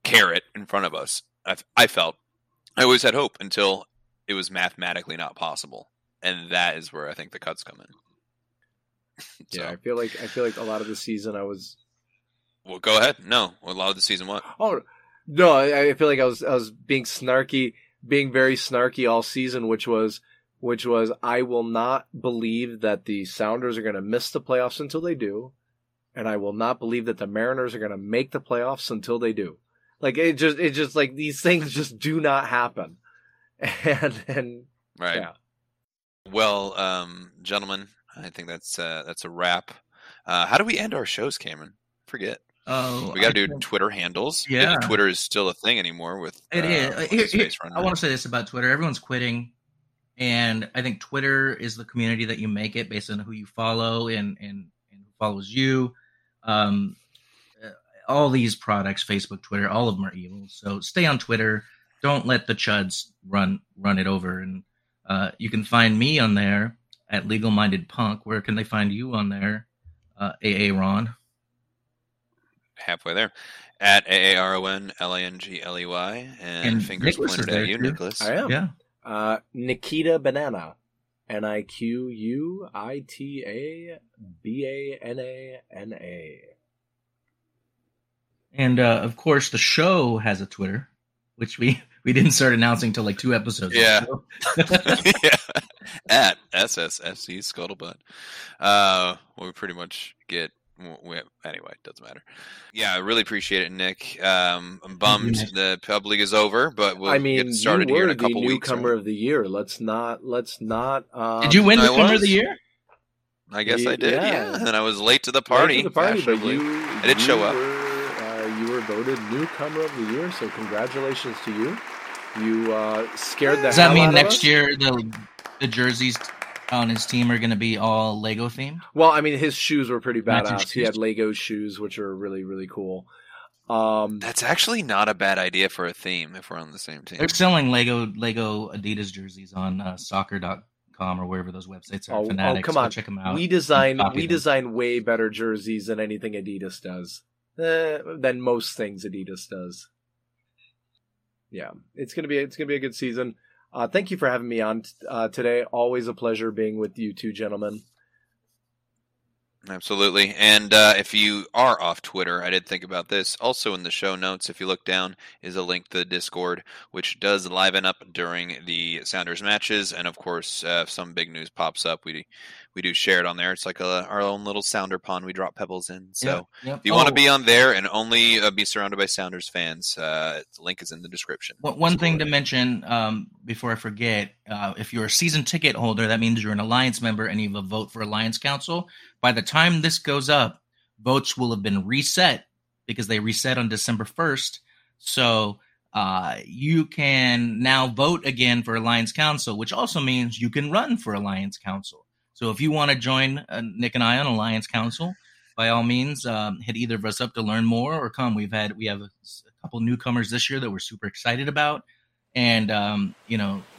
carrot in front of us. I always had hope until it was mathematically not possible. And that is where I think the cuts come in. So. Yeah. I feel like a lot of the season I was, well, go ahead. No, a lot of the season what? Oh, no, I feel like I was being very snarky all season, which was I will not believe that the Sounders are going to miss the playoffs until they do, and I will not believe that the Mariners are going to make the playoffs until they do. Like it just like these things just do not happen. And right. Yeah. Well, gentlemen, I think that's a wrap. How do we end our shows, Cameron? Forget. Oh, we got to do Twitter handles. Yeah, if Twitter is still a thing anymore. With it is. I want to say this about Twitter: everyone's quitting, and I think Twitter is the community that you make it based on who you follow and who follows you. All these products, Facebook, Twitter, all of them are evil. So stay on Twitter. Don't let the chuds run it over. And you can find me on there at Legal Minded Punk. Where can they find you on there? AA Ron. Halfway there, at AARONLANGLEY, and fingers Nicholas pointed at you, too. Nicholas. I am. Yeah. Nikita Banana, NIQUITA BANANA. And of course, the show has a Twitter, which we didn't start announcing till like 2 episodes. Yeah. Yeah. At SSFC Scuttlebutt, we pretty much get. Anyway, it doesn't matter. Yeah, I really appreciate it, Nick. I'm bummed the Pub League is over, but get started here in a couple weeks. Newcomer of the year. Let's not. Did you win Newcomer of the year? I guess I did. Yeah, and I was late to the party. I did show up. You were voted Newcomer of the Year, so congratulations to you. You scared the hell out of us. Does that mean next year the jerseys on his team are going to be all Lego themed? Well, I mean, his shoes were pretty badass. He had Lego shoes, which are really, really cool. That's actually not a bad idea for a theme if we're on the same team. They're selling Lego Adidas jerseys on soccer.com or wherever those websites are. Fanatics, come on. Check them out. We design way better jerseys than anything Adidas does. Than most things Adidas does. Yeah, it's going to be a good season. Thank you for having me on today. Always a pleasure being with you two gentlemen. Absolutely. And if you are off Twitter, I did think about this. Also in the show notes, if you look down, is a link to the Discord, which does liven up during the Sounders matches. And, of course, if some big news pops up, we we do share it on there. It's like our own little Sounder pond we drop pebbles in. So if you want to be on there and only be surrounded by Sounders fans, the link is in the description. One thing to mention before I forget, if you're a season ticket holder, that means you're an Alliance member and you have a vote for Alliance Council. By the time this goes up, votes will have been reset because they reset on December 1st. So you can now vote again for Alliance Council, which also means you can run for Alliance Council. So if you want to join Nick and I on Alliance Council, by all means, hit either of us up to learn more or come. We have a couple newcomers this year that we're super excited about. And,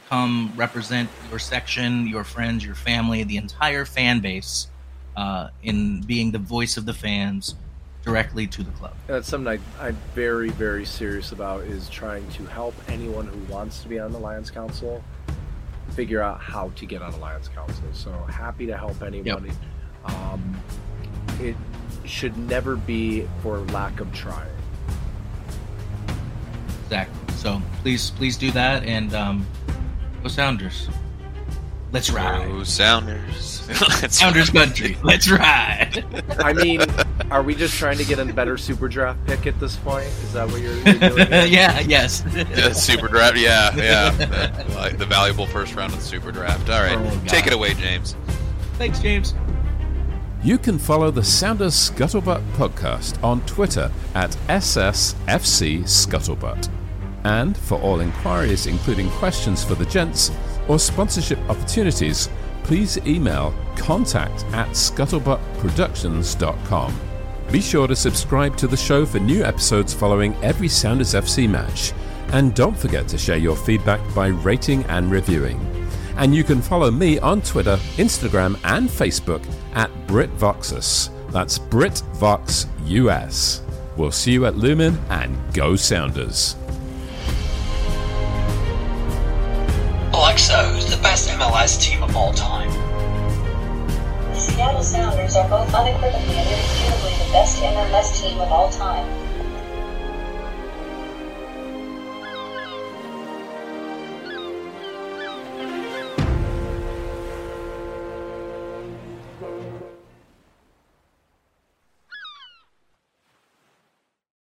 come represent your section, your friends, your family, the entire fan base in being the voice of the fans directly to the club. That's something I'm very, very serious about, is trying to help anyone who wants to be on the Lions Council figure out how to get on the Lions Council. So happy to help anybody. Yep. It should never be for lack of trying. Exactly. So please do that, and go Sounders. Let's ride. Oh, Sounders. Sounders country. Let's ride. I mean, are we just trying to get a better Super Draft pick at this point? Is that what you're doing? Yes. Super Draft, yeah. The valuable first round of the Super Draft. All right, take it away, James. Thanks, James. You can follow the Sounders Scuttlebutt podcast on Twitter at SSFC Scuttlebutt. And for all inquiries, including questions for the gents, or sponsorship opportunities, please email contact@scuttlebuttproductions.com. Be sure to subscribe to the show for new episodes following every Sounders FC match. And don't forget to share your feedback by rating and reviewing. And you can follow me on Twitter, Instagram, and Facebook at BritVoxus. That's BritVoxUS. We'll see you at Lumen, and go Sounders. Like so, the best MLS team of all time. The Seattle Sounders are both unequivocally and irrefutably the best MLS team of all time.